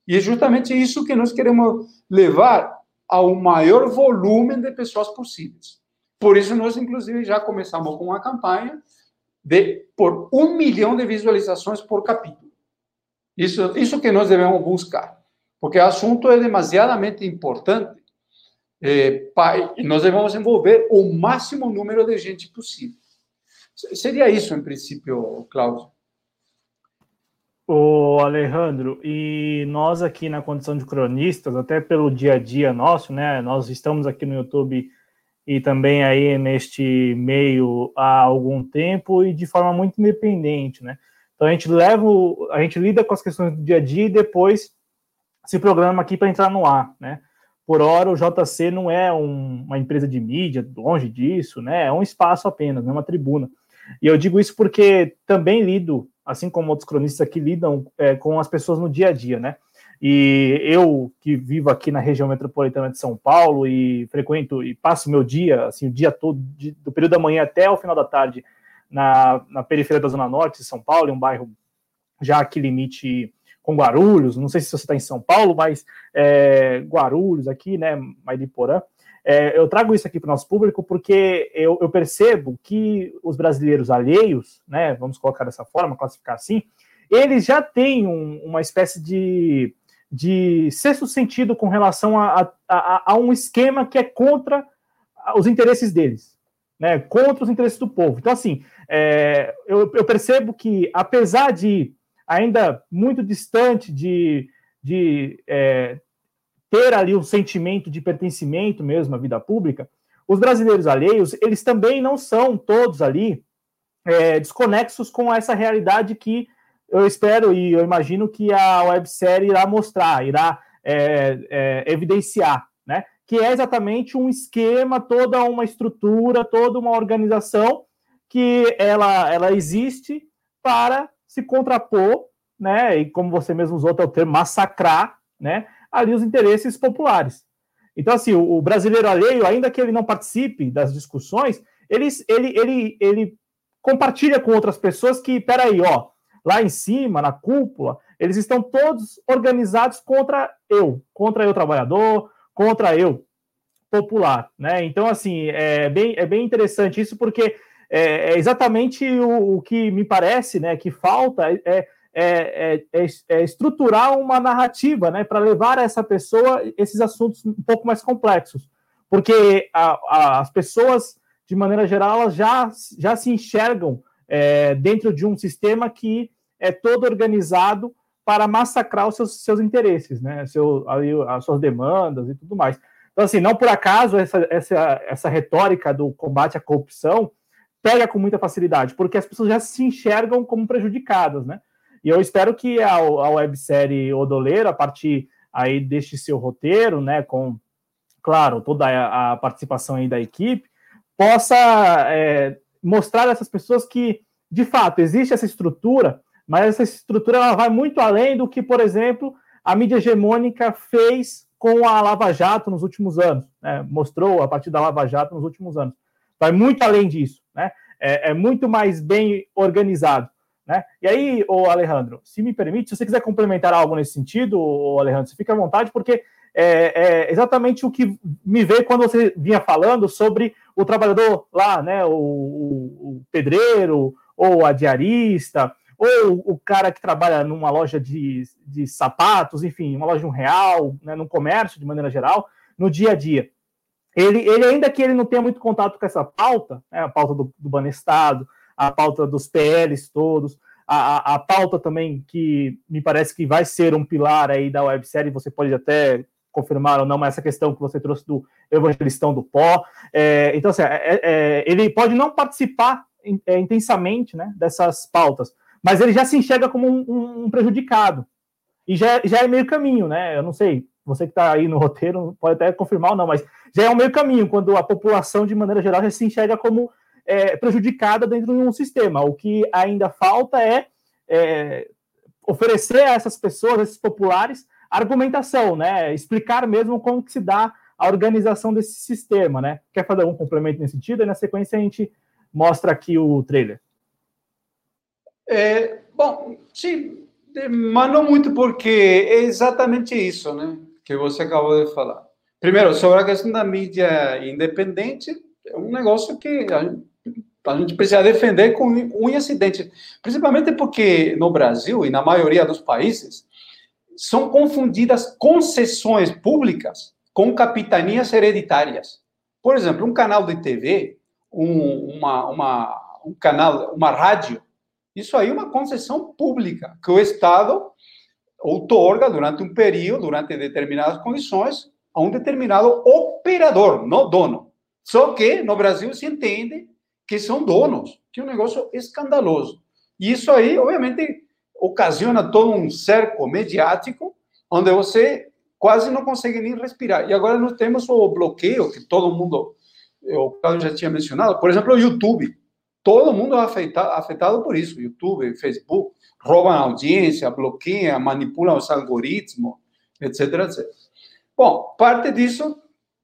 E é justamente isso que nós queremos levar ao maior volume de pessoas possíveis. Por isso, nós, inclusive, já começamos com uma campanha de, por um milhão de visualizações por capítulo. Isso, isso que nós devemos buscar. Porque o assunto é demasiadamente importante. É, pai, nós devemos envolver o máximo número de gente possível. Seria isso, em princípio, Cláudio. Ô, Alejandro, e nós aqui na condição de cronistas, até pelo dia a dia nosso, né? Nós estamos aqui no YouTube e também aí neste meio há algum tempo e de forma muito independente, né? Então a gente leva, a gente lida com as questões do dia a dia e depois se programa aqui para entrar no ar, né? Por hora, o J C não é um, uma empresa de mídia, longe disso, né? É um espaço apenas, né? Uma tribuna. E eu digo isso porque também lido, assim como outros cronistas que lidam é, com as pessoas no dia a dia, né? E eu, que vivo aqui na região metropolitana de São Paulo e frequento e passo meu dia, assim, o dia todo, de, do período da manhã até o final da tarde, na, na periferia da Zona Norte de São Paulo, em um bairro já que limite com Guarulhos, não sei se você está em São Paulo, mas é, Guarulhos aqui, né, Mairiporã, é, eu trago isso aqui para o nosso público porque eu, eu percebo que os brasileiros alheios, né, vamos colocar dessa forma, classificar assim, eles já têm um, uma espécie de... de sexto sentido com relação a, a, a um esquema que é contra os interesses deles, né? Contra os interesses do povo. Então, assim, é, eu, eu percebo que, apesar de ainda muito distante de, de é, ter ali um sentimento de pertencimento mesmo à vida pública, os brasileiros alheios, eles também não são todos ali é, desconexos com essa realidade que eu espero e eu imagino que a websérie irá mostrar, irá é, é, evidenciar, né? Que é exatamente um esquema, toda uma estrutura, toda uma organização que ela, ela existe para se contrapor, né? E como você mesmo usou até o termo, massacrar, né? Ali os interesses populares. Então, assim, o, o brasileiro alheio, ainda que ele não participe das discussões, ele, ele, ele, ele compartilha com outras pessoas que, peraí, ó, lá em cima, na cúpula, eles estão todos organizados contra eu, contra eu trabalhador, contra eu popular, né? Então, assim, é bem, é bem interessante isso, porque é, é exatamente o, o que me parece, né, que falta é, é, é, é estruturar uma narrativa, né, para levar a essa pessoa esses assuntos um pouco mais complexos, porque a, a, as pessoas, de maneira geral, elas já, já se enxergam É, dentro de um sistema que é todo organizado para massacrar os seus, seus interesses, né? Seu, as suas demandas e tudo mais. Então, assim, não por acaso essa, essa, essa retórica do combate à corrupção pega com muita facilidade, porque as pessoas já se enxergam como prejudicadas, né? E eu espero que a, a websérie O Doleiro, a partir aí deste seu roteiro, né, com, claro, toda a, a participação aí da equipe, possa... É, mostrar a essas pessoas que, de fato, existe essa estrutura, mas essa estrutura ela vai muito além do que, por exemplo, a mídia hegemônica fez com a Lava Jato nos últimos anos, né? Mostrou a partir da Lava Jato nos últimos anos. Vai muito além disso, né? É, é muito mais bem organizado, né? E aí, ô Alejandro, se me permite, se você quiser complementar algo nesse sentido, ô Alejandro, você fica à vontade, porque é, é exatamente o que me veio quando você vinha falando sobre o trabalhador lá, né, o, o pedreiro, ou a diarista, ou o cara que trabalha numa loja de, de sapatos, enfim, uma loja de um real, né, num comércio, de maneira geral, no dia a dia. Ele, ele ainda que ele não tenha muito contato com essa pauta, né, a pauta do, do Banestado, a pauta dos P Ls todos, a, a, a pauta também que me parece que vai ser um pilar aí da websérie, você pode até... confirmar ou não, mas essa questão que você trouxe do evangelistão do pó, é, então, assim, é, é, ele pode não participar in, é, intensamente, né, dessas pautas, mas ele já se enxerga como um, um, um prejudicado, e já, já é meio caminho, né, eu não sei, você que está aí no roteiro pode até confirmar ou não, mas já é um meio caminho, quando a população, de maneira geral, já se enxerga como é, prejudicada dentro de um sistema. O que ainda falta é, é oferecer a essas pessoas, a esses populares, argumentação, né? Explicar mesmo como que se dá a organização desse sistema, né? Quer fazer algum complemento nesse sentido? E na sequência a gente mostra aqui o trailer. É, bom, sim, mas não muito, porque é exatamente isso, né? Que você acabou de falar. Primeiro, sobre a questão da mídia independente, é um negócio que a gente, a gente precisa defender com unhas e dentes, principalmente porque no Brasil e na maioria dos países são confundidas concessões públicas com capitanias hereditárias. Por exemplo, um canal de T V, um, uma, uma, um canal, uma rádio, isso aí é uma concessão pública que o Estado outorga durante um período, durante determinadas condições, a um determinado operador, não dono. Só que no Brasil se entende que são donos, que é um negócio escandaloso. E isso aí, obviamente... ocasiona todo um cerco mediático, onde você quase não conseguem nem respirar. E agora nós temos o bloqueio, que todo mundo, o Claudio já tinha mencionado, por exemplo, o YouTube. Todo mundo é afetado, afetado por isso. YouTube, Facebook, roubam a audiência, bloqueiam, manipulam os algoritmos, etc, etcétera. Bom, parte disso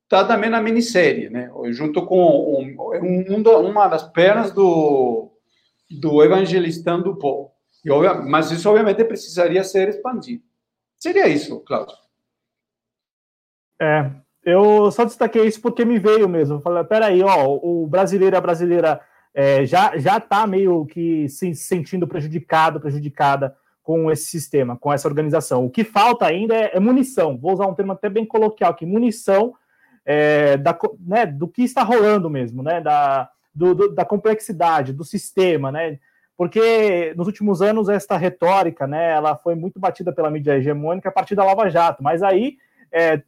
está também na minissérie, né? Junto com um, um, uma das pernas do, do evangelistão do povo. E, mas isso, obviamente, precisaria ser expandido. Seria isso, Cláudio. É, eu só destaquei isso porque me veio mesmo. Falei, peraí, ó, o brasileiro e a brasileira... É, já já está meio que se sentindo prejudicado, prejudicada com esse sistema, com essa organização. O que falta ainda é, é munição. Vou usar um termo até bem coloquial aqui, munição é, da, né, do que está rolando mesmo, né, da, do, do, da complexidade, do sistema, né? Porque nos últimos anos esta retórica, né, ela foi muito batida pela mídia hegemônica a partir da Lava Jato, mas aí é,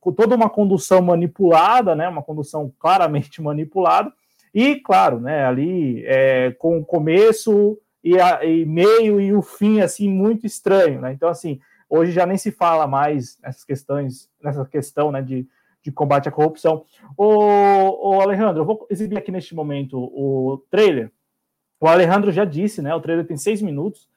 com toda uma condução manipulada, né, uma condução claramente manipulada, e, claro, né, ali é, com o começo e, a, e meio e o fim, assim, muito estranho, né? Então, assim, hoje já nem se fala mais nessas questões, nessa questão, né, de, de combate à corrupção. Ô, ô, Alejandro, eu vou exibir aqui neste momento o trailer. O Alejandro já disse, né, o trailer tem seis minutos,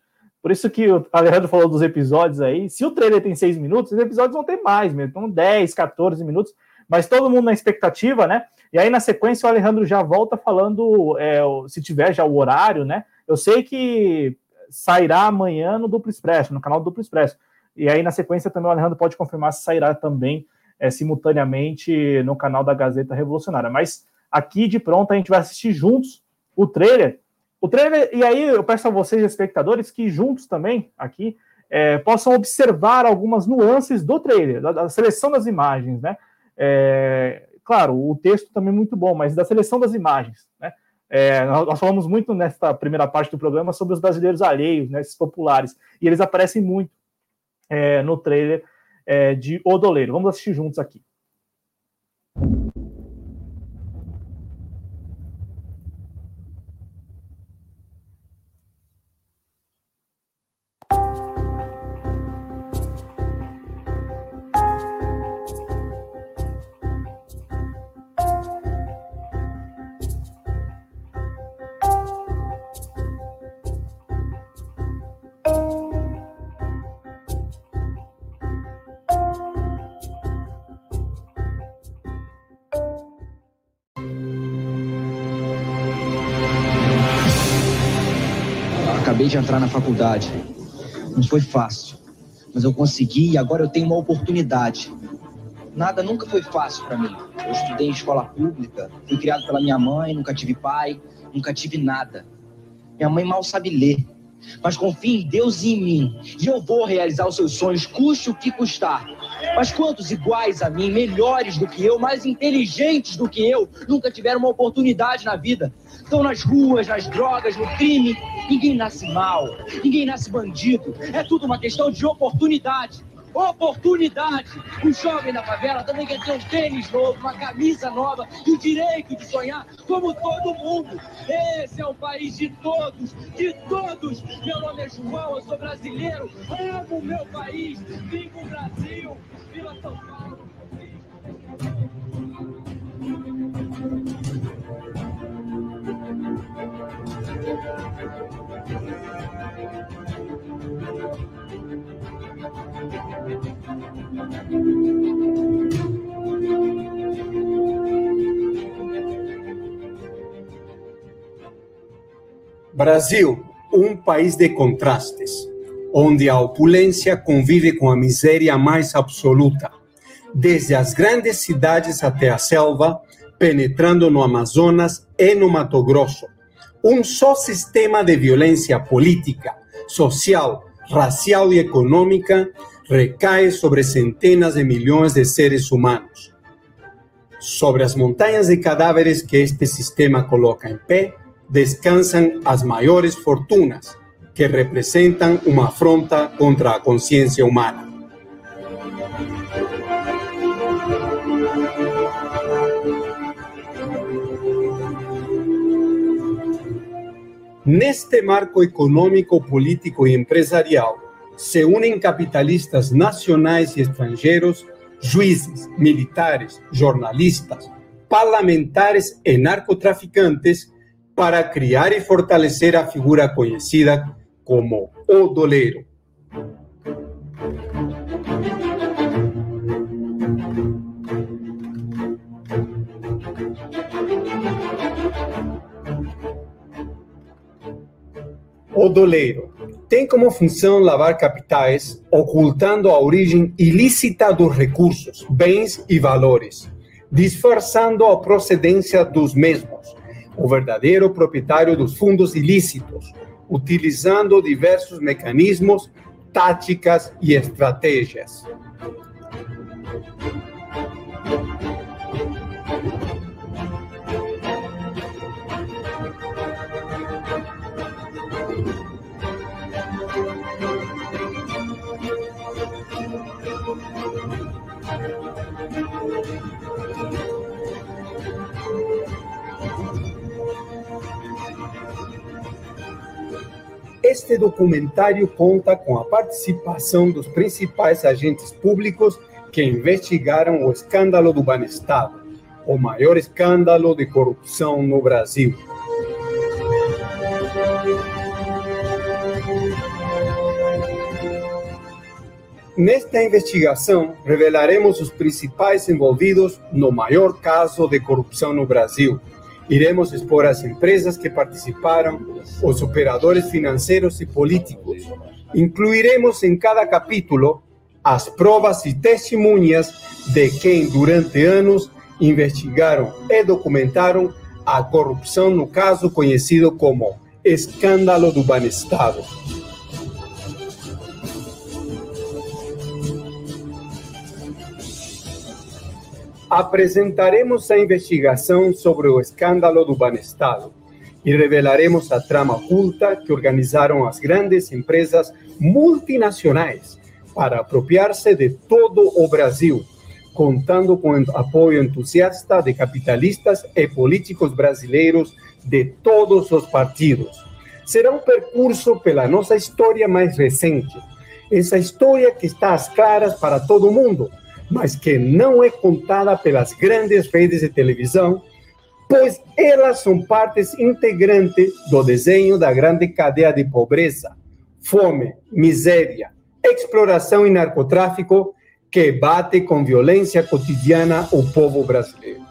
por isso que o Alejandro falou dos episódios aí. Se o trailer tem seis minutos, os episódios vão ter mais mesmo, então dez, catorze minutos, mas todo mundo na expectativa, né? E aí, na sequência, o Alejandro já volta falando, é, se tiver já o horário, né? Eu sei que sairá amanhã no Duplo Expresso, no canal do Duplo Expresso. E aí, na sequência, também o Alejandro pode confirmar se sairá também é, simultaneamente no canal da Gazeta Revolucionária. Mas aqui, de pronto, a gente vai assistir juntos o trailer. O trailer, e aí eu peço a vocês, espectadores, que juntos também, aqui, é, possam observar algumas nuances do trailer, da, da seleção das imagens, né? É... Claro, o texto também é muito bom, mas da seleção das imagens, né? É, nós falamos muito nesta primeira parte do programa sobre os brasileiros alheios, né, esses populares, e eles aparecem muito é, no trailer é, de O Doleiro. Vamos assistir juntos aqui. De entrar na faculdade. Não foi fácil, mas eu consegui e agora eu tenho uma oportunidade. Nada nunca foi fácil para mim. Eu estudei em escola pública, fui criado pela minha mãe, nunca tive pai, nunca tive nada. Minha mãe mal sabe ler, mas confia em Deus e em mim. E eu vou realizar os seus sonhos, custe o que custar. Mas quantos iguais a mim, melhores do que eu, mais inteligentes do que eu, nunca tiveram uma oportunidade na vida? Estão nas ruas, nas drogas, no crime. Ninguém nasce mal, ninguém nasce bandido. É tudo uma questão de oportunidade. Oportunidade! O jovem da favela também quer ter um tênis novo, uma camisa nova e o direito de sonhar como todo mundo. Esse é o país de todos, de todos. Meu nome é João, eu sou brasileiro, amo o meu país. Viva o Brasil, viva São Paulo. Brasil, um país de contrastes, onde a opulência convive com a miséria mais absoluta, desde as grandes cidades até a selva, penetrando no Amazonas e no Mato Grosso. Um só sistema de violência política, social, racial e econômica recae sobre centenas de milhões de seres humanos. Sobre as montanhas de cadáveres que este sistema coloca em pé, descansam as maiores fortunas, que representam uma afronta contra a consciência humana. Neste marco econômico, político e empresarial, se unem capitalistas nacionais e estrangeiros, juízes, militares, jornalistas, parlamentares e narcotraficantes para criar e fortalecer a figura conhecida como O Doleiro. O doleiro tem como função lavar capitais, ocultando a origem ilícita dos recursos, bens e valores, disfarçando a procedência dos mesmos, o verdadeiro proprietário dos fundos ilícitos, utilizando diversos mecanismos, táticas e estratégias. Este documentário conta com a participação dos principais agentes públicos que investigaram o escândalo do Banestado, o maior escândalo de corrupção no Brasil. Nesta investigação, revelaremos os principais envolvidos no maior caso de corrupção no Brasil. Iremos expor as empresas que participaram, os operadores financeiros e políticos. Incluiremos em cada capítulo as provas e testemunhas de quem, durante anos, investigaram e documentaram a corrupção no caso conhecido como Escândalo do Banestado. Apresentaremos a investigação sobre o escândalo do Banestado e revelaremos a trama oculta que organizaram as grandes empresas multinacionais para apropriar-se de todo o Brasil, contando com o apoio entusiasta de capitalistas e políticos brasileiros de todos os partidos. Será um percurso pela nossa história mais recente, essa história que está às claras para todo mundo, mas que não é contada pelas grandes redes de televisão, pois elas são partes integrantes do desenho da grande cadeia de pobreza, fome, miséria, exploração e narcotráfico que bate com violência cotidiana o povo brasileiro.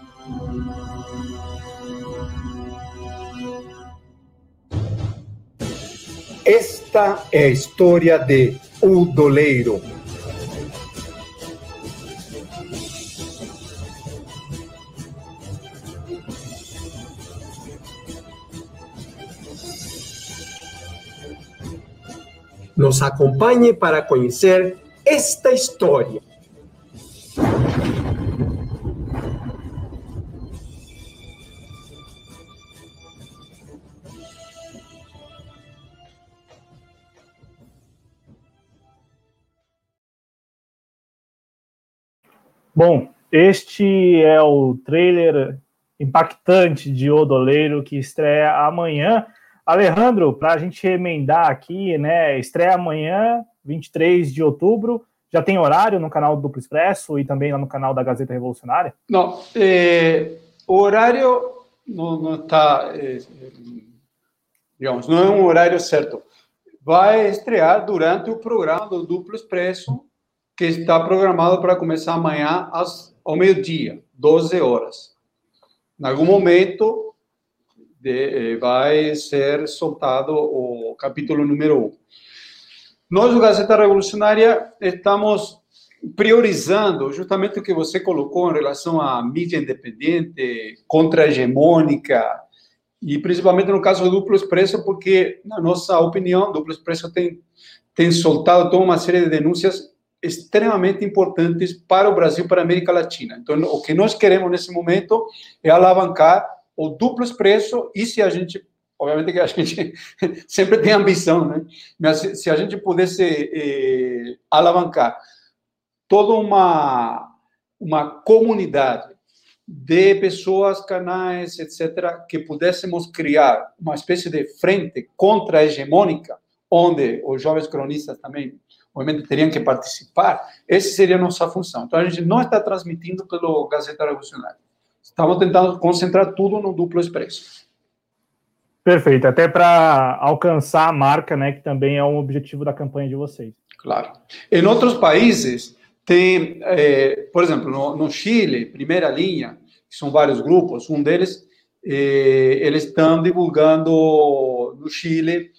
Esta é a história de O Doleiro. Nos acompanhe para conhecer esta história. Bom, este é o trailer impactante de O Doleiro, que estreia amanhã. Alejandro, para a gente emendar aqui, né? Estreia amanhã, vinte e três de outubro. Já tem horário no canal do Duplo Expresso e também lá no canal da Gazeta Revolucionária? Não, é, o horário não está, é, digamos, não é um horário certo. Vai estrear durante o programa do Duplo Expresso, que está programado para começar amanhã às, ao meio-dia, doze horas. Em algum momento De, vai ser soltado o capítulo número um. Nós, do Gazeta Revolucionária, estamos priorizando justamente o que você colocou em relação à mídia independente, contra-hegemônica, e principalmente no caso do Duplo Expresso, porque, na nossa opinião, o Duplo Expresso tem, tem soltado toda uma série de denúncias extremamente importantes para o Brasil, para a América Latina. Então, o que nós queremos nesse momento é alavancar o Duplo Expresso, e se a gente, obviamente que a gente sempre tem ambição, né? Mas se, se a gente pudesse eh, alavancar toda uma, uma comunidade de pessoas, canais, etcétera, que pudéssemos criar uma espécie de frente contra-hegemônica, onde os jovens cronistas também, obviamente, teriam que participar, essa seria a nossa função. Então, a gente não está transmitindo pelo Gazeta Revolucionária. Estamos tentando concentrar tudo no Duplo Expresso. Perfeito, até para alcançar a marca, né, que também é um objetivo da campanha de vocês. Claro. Em outros países, tem, é, por exemplo, no, no Chile, Primeira Linha, que são vários grupos, um deles, é, eles estão divulgando no Chile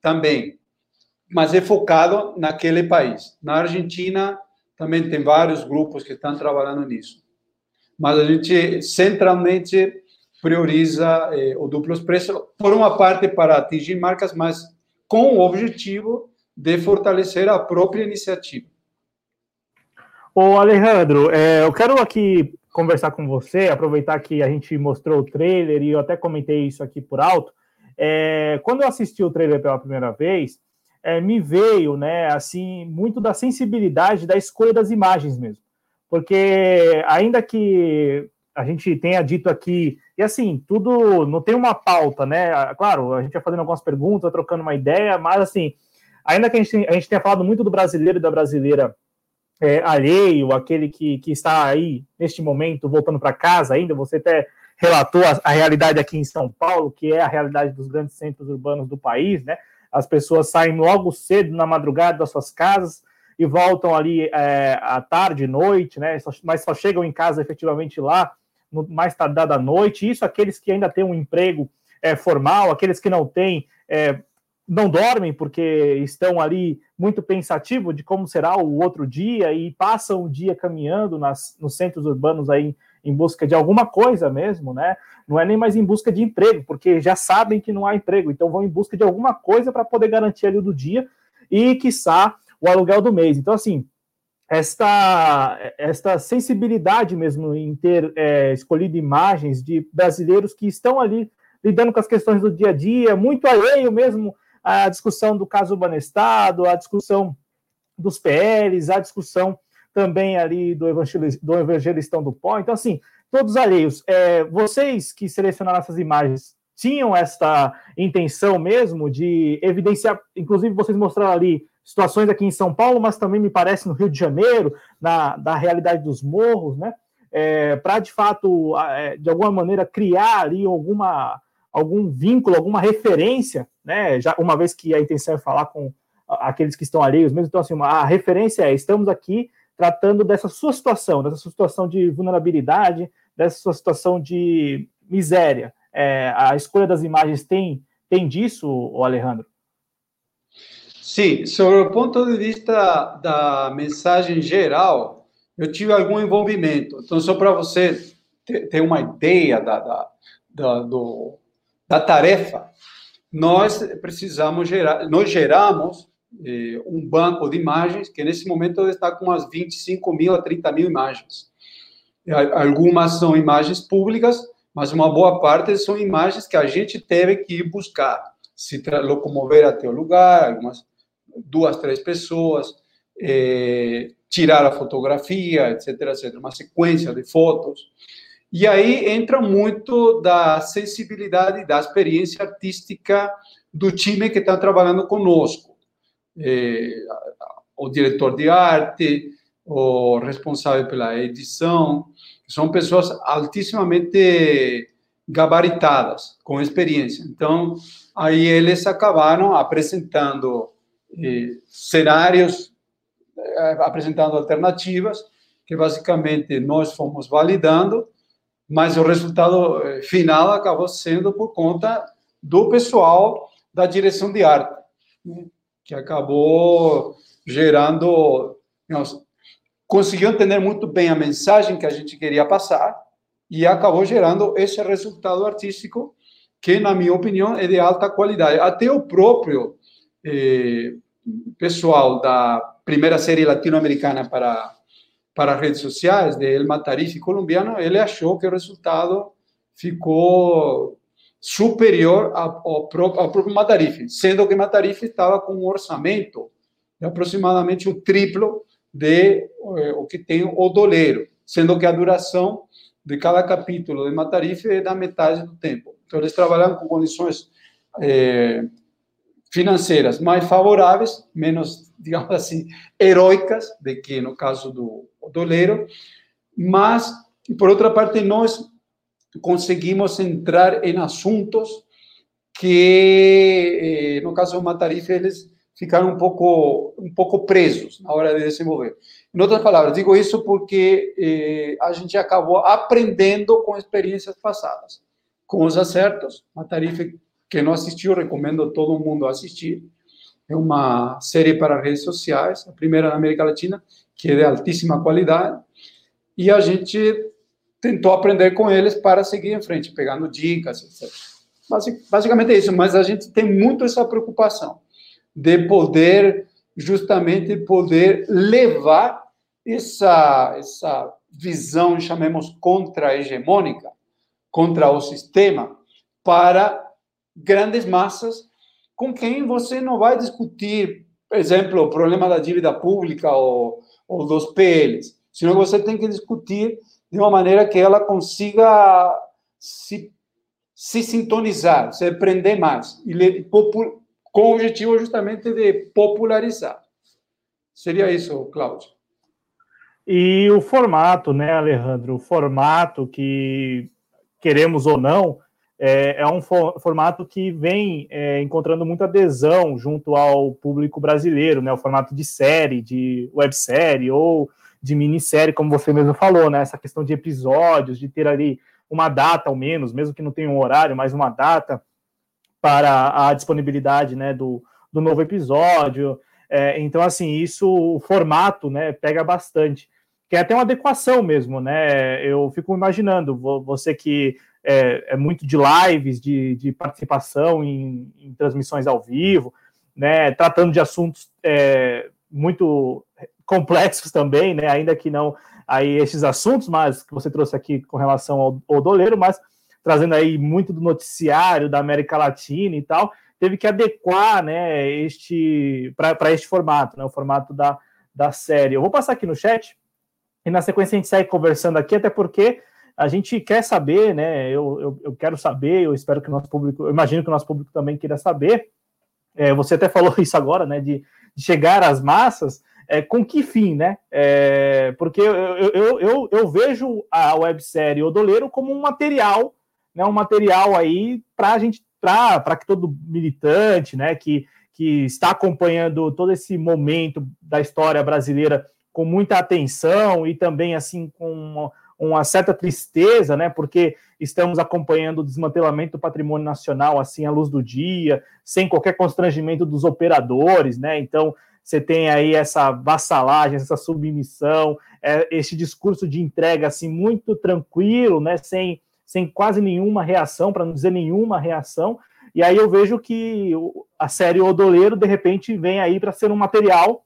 também, mas é focado naquele país. Na Argentina, também tem vários grupos que estão trabalhando nisso. Mas a gente centralmente prioriza eh, o Duplo Expresso, por uma parte para atingir marcas, mas com o objetivo de fortalecer a própria iniciativa. Ô Alejandro, é, eu quero aqui conversar com você, aproveitar que a gente mostrou o trailer e eu até comentei isso aqui por alto. É, quando eu assisti o trailer pela primeira vez, é, me veio, né, assim, muito da sensibilidade da escolha das imagens mesmo, porque ainda que a gente tenha dito aqui, e assim, tudo, não tem uma pauta, né? Claro, a gente vai fazendo algumas perguntas, trocando uma ideia, mas assim, ainda que a gente, a gente tenha falado muito do brasileiro e da brasileira é, alheio, aquele que, que está aí, neste momento, voltando para casa ainda, você até relatou a, a realidade aqui em São Paulo, que é a realidade dos grandes centros urbanos do país, né? As pessoas saem logo cedo, na madrugada, das suas casas, e voltam ali é, à tarde, noite, né? Só, mas só chegam em casa efetivamente lá, no mais tardar da noite. Isso aqueles que ainda têm um emprego é, formal, aqueles que não têm, é, não dormem porque estão ali muito pensativos de como será o outro dia e passam o dia caminhando nas, nos centros urbanos aí em busca de alguma coisa mesmo, né? Não é nem mais em busca de emprego, porque já sabem que não há emprego, então vão em busca de alguma coisa para poder garantir ali o do dia e, quiçá, o aluguel do mês. Então, assim, esta, esta sensibilidade mesmo em ter é, escolhido imagens de brasileiros que estão ali lidando com as questões do dia a dia, muito alheio mesmo à discussão do caso Banestado, à discussão dos P Ls, à discussão também ali do, evangeliz, do evangelistão do pó. Então, assim, todos alheios. É, vocês que selecionaram essas imagens tinham esta intenção mesmo de evidenciar, inclusive vocês mostraram ali situações aqui em São Paulo, mas também me parece no Rio de Janeiro, na, da realidade dos morros, né? É, para, de fato, é, de alguma maneira, criar ali alguma, algum vínculo, alguma referência, né? Já, uma vez que a intenção é falar com aqueles que estão alheios mesmo, então, assim, a referência é, estamos aqui tratando dessa sua situação, dessa sua situação de vulnerabilidade, dessa sua situação de miséria. É, a escolha das imagens tem, tem disso, Alejandro? Sim, sobre o ponto de vista da mensagem geral, eu tive algum envolvimento. Então, só para você ter uma ideia da, da, da, do, da tarefa, nós precisamos gerar, nós geramos eh, um banco de imagens que, nesse momento, está com umas vinte e cinco mil a trinta mil imagens. Algumas são imagens públicas, mas uma boa parte são imagens que a gente teve que ir buscar, se locomover até o lugar, algumas duas, três pessoas, eh, tirar a fotografia, etc, etcétera, uma sequência de fotos. E aí entra muito da sensibilidade, da experiência artística do time que está trabalhando conosco. Eh, o diretor de arte, o responsável pela edição, são pessoas altíssimamente gabaritadas, com experiência. Então, aí eles acabaram apresentando cenários, apresentando alternativas, que basicamente nós fomos validando, mas o resultado final acabou sendo por conta do pessoal da direção de arte, que acabou gerando... Nós conseguiu entender muito bem a mensagem que a gente queria passar e acabou gerando esse resultado artístico que, na minha opinião, é de alta qualidade. Até o próprio... Eh, pessoal da primeira série latino-americana para, para redes sociais, de El Matarife colombiano, ele achou que o resultado ficou superior ao próprio, ao próprio Matarife, sendo que Matarife estava com um orçamento de aproximadamente o triplo de eh, o que tem o Doleiro, sendo que a duração de cada capítulo de Matarife é da metade do tempo. Então, eles trabalharam com condições... Eh, financeiras mais favoráveis, menos, digamos assim, heróicas, de que no caso do O Doleiro, mas, por outra parte, nós conseguimos entrar em assuntos que, no caso do Matarife, eles ficaram um pouco, um pouco presos na hora de desenvolver. Em outras palavras, digo isso porque eh, a gente acabou aprendendo com experiências passadas, com os acertos. Matarife, que não assistiu, recomendo a todo mundo assistir. É uma série para redes sociais, a primeira na América Latina, que é de altíssima qualidade. E a gente tentou aprender com eles para seguir em frente, pegando dicas, etcétera. Basicamente é isso, mas a gente tem muito essa preocupação de poder, justamente, poder levar essa, essa visão, chamemos, contra-hegemônica, contra o sistema, para grandes massas com quem você não vai discutir, por exemplo, o problema da dívida pública ou, ou dos P Ls, senão você tem que discutir de uma maneira que ela consiga se, se sintonizar, se prender mais, e popular, com o objetivo justamente de popularizar. Seria isso, Cláudio. E o formato, né, Alejandro? O formato que, queremos ou não, é, é um for, formato que vem é, encontrando muita adesão junto ao público brasileiro, né? O formato de série, de websérie ou de minissérie, como você mesmo falou, né? Essa questão de episódios, de ter ali uma data ao menos, mesmo que não tenha um horário, mas uma data para a disponibilidade, né, do, do novo episódio. É, então, assim, isso, o formato, né, pega bastante. Que é até uma adequação mesmo, né? Eu fico imaginando, você que é, é muito de lives, de, de participação em, em transmissões ao vivo, né, tratando de assuntos é, muito complexos também, né, ainda que não aí esses assuntos, mas que você trouxe aqui com relação ao, ao doleiro, mas trazendo aí muito do noticiário da América Latina e tal, teve que adequar, né, este, para este formato, né, o formato da, da série. Eu vou passar aqui no chat e na sequência a gente segue conversando aqui, até porque a gente quer saber, né, eu, eu, eu quero saber, eu espero que o nosso público, eu imagino que o nosso público também queira saber, é, você até falou isso agora, né, de, de chegar às massas, é, com que fim, né? É, porque eu, eu, eu, eu vejo a websérie O Doleiro como um material, né, um material aí para a gente, para que todo militante, né, que, que está acompanhando todo esse momento da história brasileira com muita atenção e também assim com uma, uma certa tristeza, né, porque estamos acompanhando o desmantelamento do patrimônio nacional assim à luz do dia, sem qualquer constrangimento dos operadores, né? Então você tem aí essa vassalagem, essa submissão, é, esse discurso de entrega assim muito tranquilo, né, sem sem quase nenhuma reação, para não dizer nenhuma reação, e aí eu vejo que a série O Doleiro, de repente, vem aí para ser um material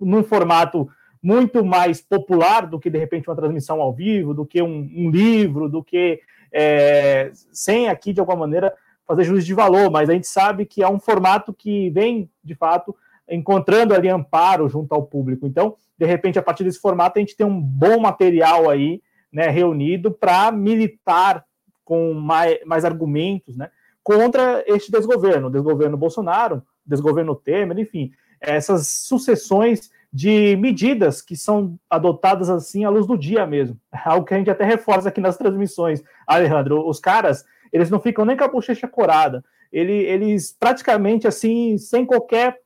num formato muito mais popular do que, de repente, uma transmissão ao vivo, do que um, um livro, do que, é, sem aqui, de alguma maneira, fazer juízo de valor, mas a gente sabe que é um formato que vem, de fato, encontrando ali amparo junto ao público. Então, de repente, a partir desse formato, a gente tem um bom material aí, né, reunido para militar com mais, mais argumentos, né, contra este desgoverno, desgoverno Bolsonaro, desgoverno Temer, enfim, essas sucessões de medidas que são adotadas assim à luz do dia mesmo, algo que a gente até reforça aqui nas transmissões, Alejandro, os caras, eles não ficam nem com a bochecha corada, ele, eles praticamente assim, sem qualquer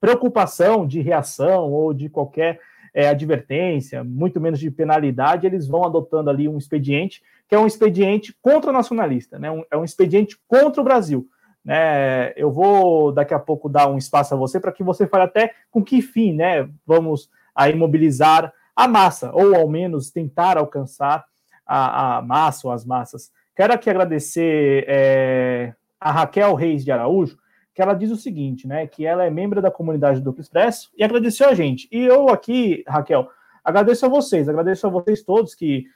preocupação de reação ou de qualquer É, advertência, muito menos de penalidade, eles vão adotando ali um expediente, que é um expediente contra-nacionalista, né? um, é um expediente contra o Brasil. Né? Eu vou, daqui a pouco, dar um espaço a você para que você fale até com que fim, né? Vamos aí mobilizar a massa, ou ao menos tentar alcançar a, a massa ou as massas. Quero aqui agradecer é, a Raquel Reis de Araújo, que ela diz o seguinte, né, que ela é membro da comunidade do Duplo Expresso e agradeceu a gente. E eu aqui, Raquel, agradeço a vocês, agradeço a vocês todos que,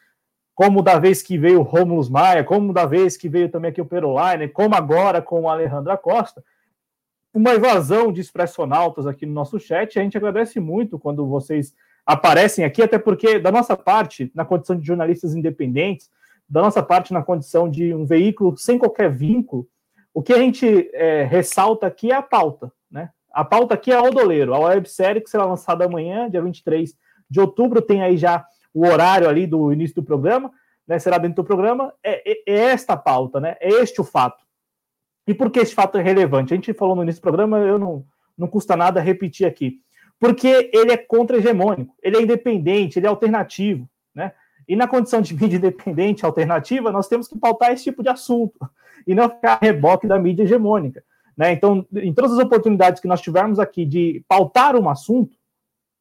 como da vez que veio o Rômulo Maia, como da vez que veio também aqui o Piero Leiner, como agora com o Alejandro Acosta, uma evasão de expressonautas aqui no nosso chat, a gente agradece muito quando vocês aparecem aqui, até porque, da nossa parte, na condição de jornalistas independentes, da nossa parte, na condição de um veículo sem qualquer vínculo, O que a gente é, ressalta aqui é a pauta, né? A pauta aqui é O Doleiro, a websérie que será lançada amanhã, dia vinte e três de outubro, tem aí já o horário ali do início do programa, né? Será dentro do programa, é, é, é esta pauta, né? É este o fato. E por que este fato é relevante? A gente falou no início do programa, eu não, não custa nada repetir aqui. Porque ele é contra-hegemônico, ele é independente, ele é alternativo, né? E na condição de mídia independente alternativa, nós temos que pautar esse tipo de assunto e não ficar a reboque da mídia hegemônica, né? Então, em todas as oportunidades que nós tivermos aqui de pautar um assunto,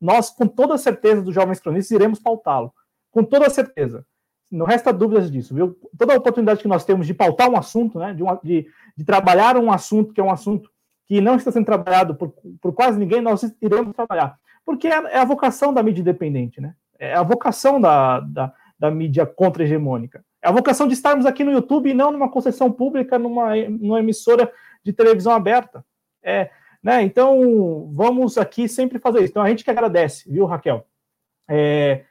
nós, com toda a certeza dos Jovens Cronistas, iremos pautá-lo. Com toda a certeza. Não resta dúvidas disso, viu? Toda a oportunidade que nós temos de pautar um assunto, né? de, uma, de, de trabalhar um assunto que é um assunto que não está sendo trabalhado por, por quase ninguém, nós iremos trabalhar. Porque é, é a vocação da mídia independente, né? É a vocação da, da, da mídia contra-hegemônica. É a vocação de estarmos aqui no YouTube e não numa concessão pública, numa, numa emissora de televisão aberta. É, né? Então, vamos aqui sempre fazer isso. Então, a gente que agradece, viu, Raquel? É,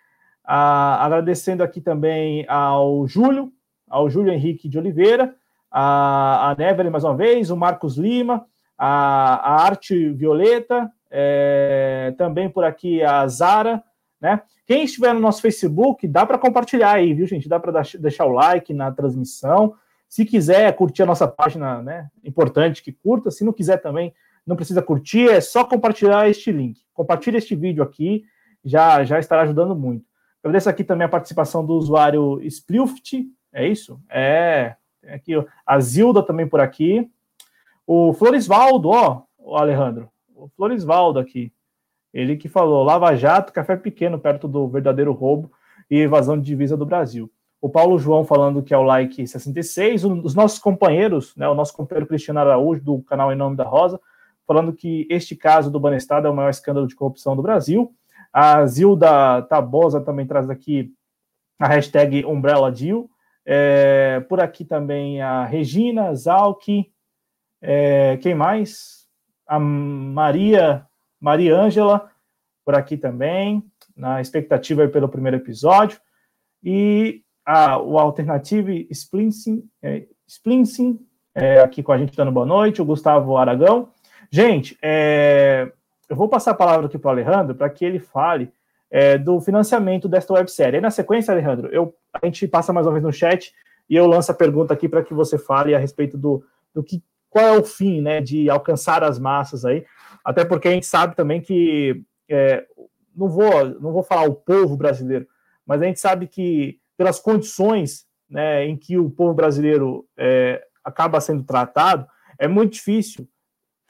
a, agradecendo aqui também ao Júlio, ao Júlio Henrique de Oliveira, a, a Nevery, mais uma vez, o Marcos Lima, a, a Arte Violeta, é, também por aqui a Zara, né? Quem estiver no nosso Facebook, dá para compartilhar aí, viu, gente? Dá para deixar o like na transmissão. Se quiser curtir a nossa página, né? Importante que curta. Se não quiser também, não precisa curtir, é só compartilhar este link. Compartilha este vídeo aqui, já, já estará ajudando muito. Agradeço aqui também a participação do usuário Splift, é isso? É, tem aqui ó, a Zilda também por aqui. O Floresvaldo, ó, o Alejandro, o Floresvaldo aqui. Ele que falou, Lava Jato, café pequeno, perto do verdadeiro roubo e evasão de divisa do Brasil. O Paulo João falando que é o like sessenta e seis. Os nossos companheiros, né, o nosso companheiro Cristiano Araújo, do canal Em Nome da Rosa, falando que este caso do Banestado é o maior escândalo de corrupção do Brasil. A Zilda Tabosa também traz aqui a hashtag UmbrellaDil. É, por aqui também a Regina, Zalki, é, quem mais? A Maria... Maria Ângela, por aqui também, na expectativa pelo primeiro episódio. E a, o Alternative Splincing, é, Splincing é, aqui com a gente dando boa noite, o Gustavo Aragão. Gente, é, eu vou passar a palavra aqui para o Alejandro para que ele fale é, do financiamento desta websérie. E na sequência, Alejandro, eu, a gente passa mais uma vez no chat e eu lanço a pergunta aqui para que você fale a respeito do, do que, qual é o fim, né, de alcançar as massas aí. Até porque a gente sabe também que, é, não vou, não vou falar o povo brasileiro, mas a gente sabe que pelas condições, né, em que o povo brasileiro é, acaba sendo tratado, é muito difícil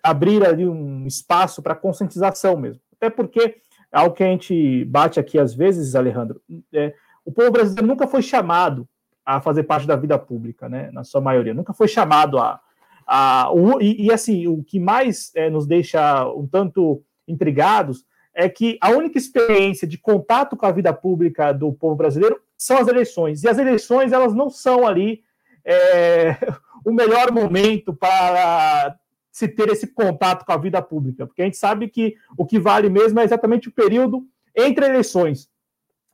abrir ali um espaço para conscientização mesmo. Até porque, ao que a gente bate aqui às vezes, Alejandro, é, o povo brasileiro nunca foi chamado a fazer parte da vida pública, né, na sua maioria, nunca foi chamado a... Ah, o, e, e assim, o que mais é, nos deixa um tanto intrigados é que a única experiência de contato com a vida pública do povo brasileiro são as eleições, e as eleições elas não são ali é, o melhor momento para se ter esse contato com a vida pública, porque a gente sabe que o que vale mesmo é exatamente o período entre eleições,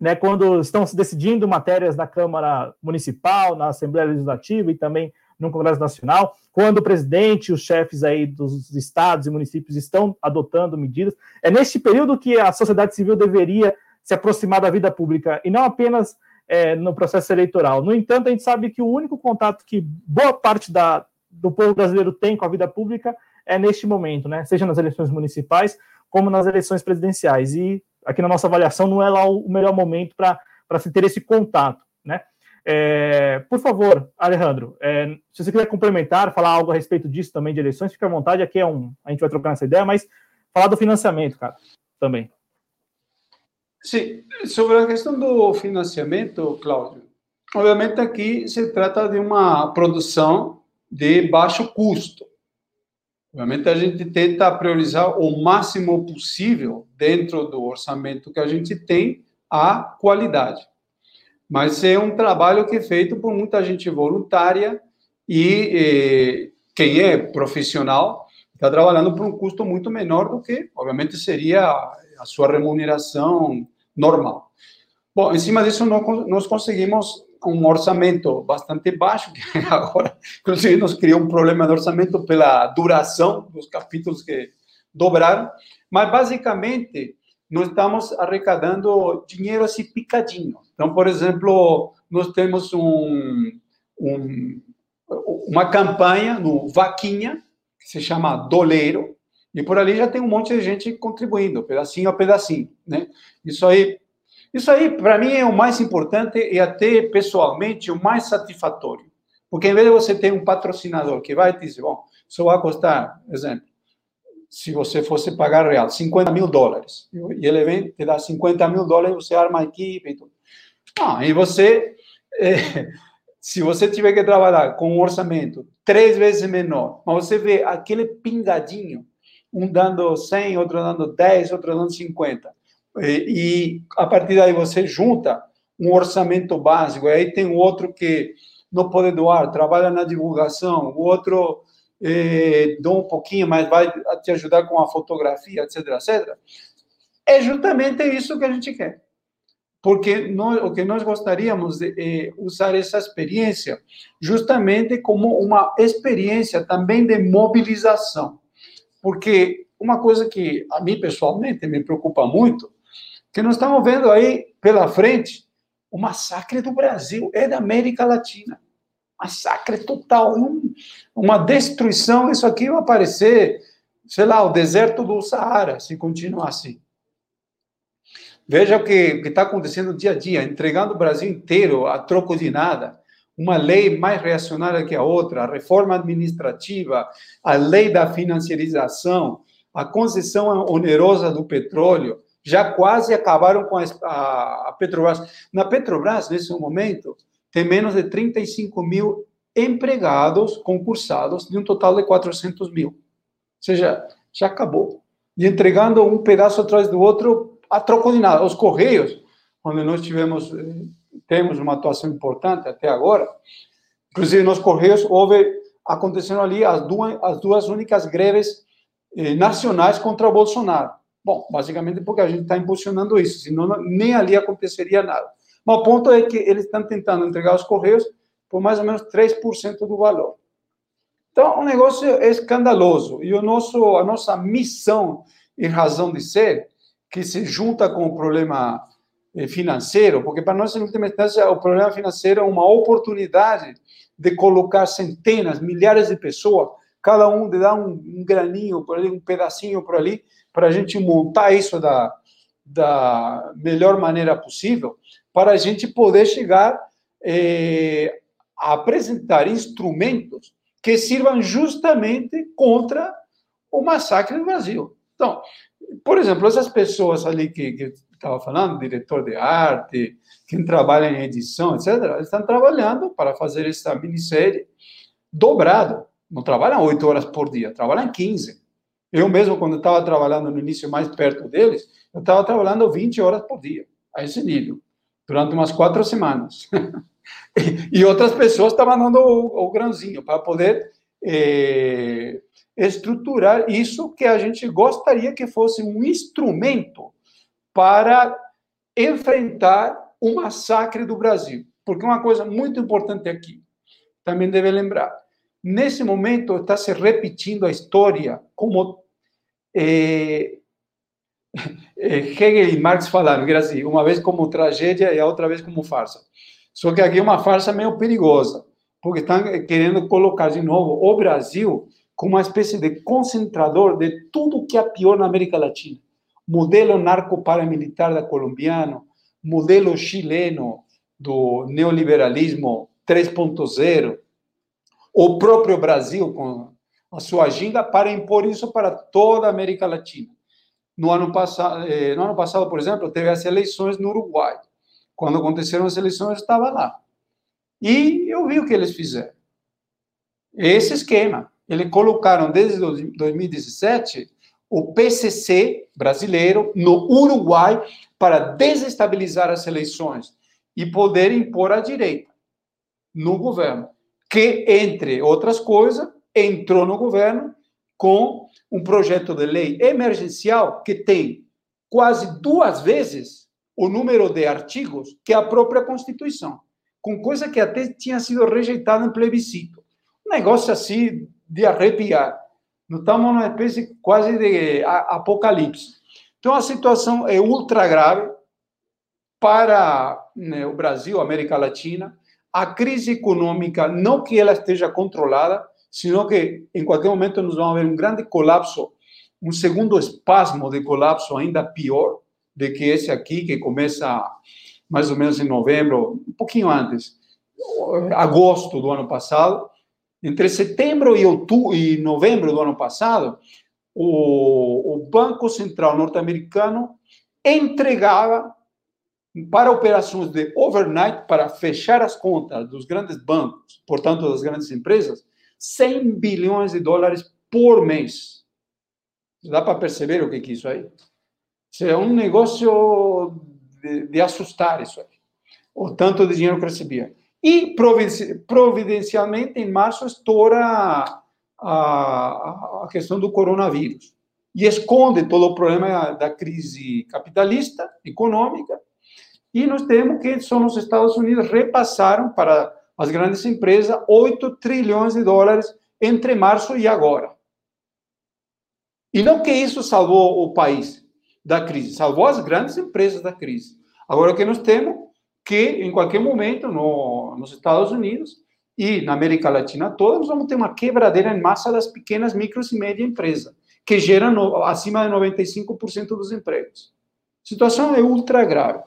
né, quando estão se decidindo matérias na Câmara Municipal, na Assembleia Legislativa e também no Congresso Nacional, quando o presidente e os chefes aí dos estados e municípios estão adotando medidas. É neste período que a sociedade civil deveria se aproximar da vida pública, e não apenas é, no processo eleitoral. No entanto, a gente sabe que o único contato que boa parte da, do povo brasileiro tem com a vida pública é neste momento, né? Seja nas eleições municipais, como nas eleições presidenciais. E aqui na nossa avaliação não é lá o melhor momento para se ter esse contato, né? É, por favor, Alejandro, é, se você quiser complementar, falar algo a respeito disso também, de eleições, fica à vontade, aqui é um, a gente vai trocar essa ideia, mas falar do financiamento, cara, também. Sim, sobre a questão do financiamento, Cláudio, obviamente aqui se trata de uma produção de baixo custo. Obviamente a gente tenta priorizar o máximo possível, dentro do orçamento que a gente tem, a qualidade. Mas é um trabalho que é feito por muita gente voluntária e eh, quem é profissional está trabalhando por um custo muito menor do que, obviamente, seria a sua remuneração normal. Bom, em cima disso, nós conseguimos com um orçamento bastante baixo, que agora, inclusive, nos criou um problema de orçamento pela duração dos capítulos que dobraram, mas, basicamente, nós estamos arrecadando dinheiro assim picadinho. Então, por exemplo, nós temos um, um, uma campanha no Vaquinha, que se chama Doleiro, e por ali já tem um monte de gente contribuindo, pedacinho a pedacinho, né? Isso aí, isso aí para mim, é o mais importante e até, pessoalmente, o mais satisfatório. Porque, em vez de você ter um patrocinador que vai te dizer, bom, isso vai custar, exemplo, se você fosse pagar real, cinquenta mil dólares. E ele vem, te dá cinquenta mil dólares, você arma a equipe e tudo. Ah, e você, é, se você tiver que trabalhar com um orçamento três vezes menor, mas você vê aquele pingadinho, um dando cem, outro dando dez, outro dando cinquenta. E, e a partir daí você junta um orçamento básico, e aí tem o outro que não pode doar, trabalha na divulgação, o outro... Eh, dou um pouquinho, mas vai te ajudar com a fotografia, etc, etcétera. É justamente isso que a gente quer. Porque nós, o que nós gostaríamos é eh, usar essa experiência justamente como uma experiência também de mobilização. Porque uma coisa que a mim, pessoalmente, me preocupa muito, que nós estamos vendo aí pela frente o massacre do Brasil, é da América Latina. Massacre total, uma destruição, isso aqui vai parecer, sei lá, o deserto do Saara, se continuar assim. Veja o que está acontecendo dia a dia, entregando o Brasil inteiro a troco de nada, uma lei mais reacionária que a outra, a reforma administrativa, a lei da financiarização, a concessão onerosa do petróleo, já quase acabaram com a, a, a Petrobras. Na Petrobras, nesse momento... tem menos de trinta e cinco mil empregados concursados, de um total de quatrocentos mil. Ou seja, já acabou. E entregando um pedaço atrás do outro, a troco de nada. Os Correios, onde nós tivemos, temos uma atuação importante até agora, inclusive nos Correios, houve, acontecendo ali as duas, as duas únicas greves eh, nacionais contra o Bolsonaro. Bom, basicamente porque a gente está impulsionando isso, senão nem ali aconteceria nada. Mas o ponto é que eles estão tentando entregar os Correios por mais ou menos três por cento do valor. Então, o negócio é escandaloso. E o nosso, a nossa missão e razão de ser, que se junta com o problema financeiro, porque para nós, em última instância, o problema financeiro é uma oportunidade de colocar centenas, milhares de pessoas, cada um de dar um, um graninho por ali, um pedacinho por ali, para a gente montar isso da, da melhor maneira possível, para a gente poder chegar eh, a apresentar instrumentos que sirvam justamente contra o massacre do Brasil. Então, por exemplo, essas pessoas ali que, que eu estava falando, diretor de arte, quem trabalha em edição, etcétera, eles estão trabalhando para fazer essa minissérie dobrado. Não trabalham oito horas por dia, trabalham quinze. Eu mesmo, quando estava trabalhando no início mais perto deles, eu estava trabalhando vinte horas por dia, a esse nível. Durante umas quatro semanas. E outras pessoas estavam dando o, o grãozinho para poder eh, estruturar isso que a gente gostaria que fosse um instrumento para enfrentar o massacre do Brasil. Porque uma coisa muito importante aqui, também deve lembrar, nesse momento está se repetindo a história como... Eh, Hegel e Marx falaram que era assim, uma vez como tragédia e a outra vez como farsa. Só que aqui é uma farsa meio perigosa, porque estão querendo colocar de novo o Brasil como uma espécie de concentrador de tudo que é pior na América Latina. Modelo narco-paramilitar da colombiano, modelo chileno do neoliberalismo três ponto zero, o próprio Brasil com a sua agenda para impor isso para toda a América Latina. No ano passado, no ano passado, por exemplo, teve as eleições no Uruguai. Quando aconteceram as eleições, eu estava lá. E eu vi o que eles fizeram. Esse esquema. Eles colocaram, desde dois mil e dezessete, o P C C brasileiro no Uruguai para desestabilizar as eleições e poder impor a direita no governo. Que, entre outras coisas, entrou no governo com um projeto de lei emergencial que tem quase duas vezes o número de artigos que a própria Constituição. com coisa que até tinha sido rejeitada em plebiscito. Um negócio assim de arrepiar. Nós estamos numa espécie quase de apocalipse. Então, a situação é ultra grave para, né, o Brasil, América Latina. A crise econômica, não que ela esteja controlada, sino que, em qualquer momento, nós vamos ver um grande colapso, um segundo espasmo de colapso ainda pior do que esse aqui, que começa mais ou menos em novembro, um pouquinho antes, agosto do ano passado. Entre setembro e, outubro, e novembro do ano passado, o, o Banco Central norte-americano entregava para operações de overnight, para fechar as contas dos grandes bancos, portanto, das grandes empresas, cem bilhões de dólares por mês. Dá para perceber o que é isso aí? É um negócio de, de assustar isso aí. O tanto de dinheiro que recebia. E, providencialmente, em março, estoura a, a, a questão do coronavírus. E esconde todo o problema da crise capitalista, econômica. E nós temos que só nos Estados Unidos repassaram para as grandes empresas oito trilhões de dólares entre março e agora. E não que isso salvou o país da crise, salvou as grandes empresas da crise. Agora, o que nós temos... que em qualquer momento, no, nos Estados Unidos e na América Latina toda, nós vamos ter uma quebradeira em massa das pequenas, micros e médias empresas, que geram no, acima de noventa e cinco por cento dos empregos. A situação é ultra grave.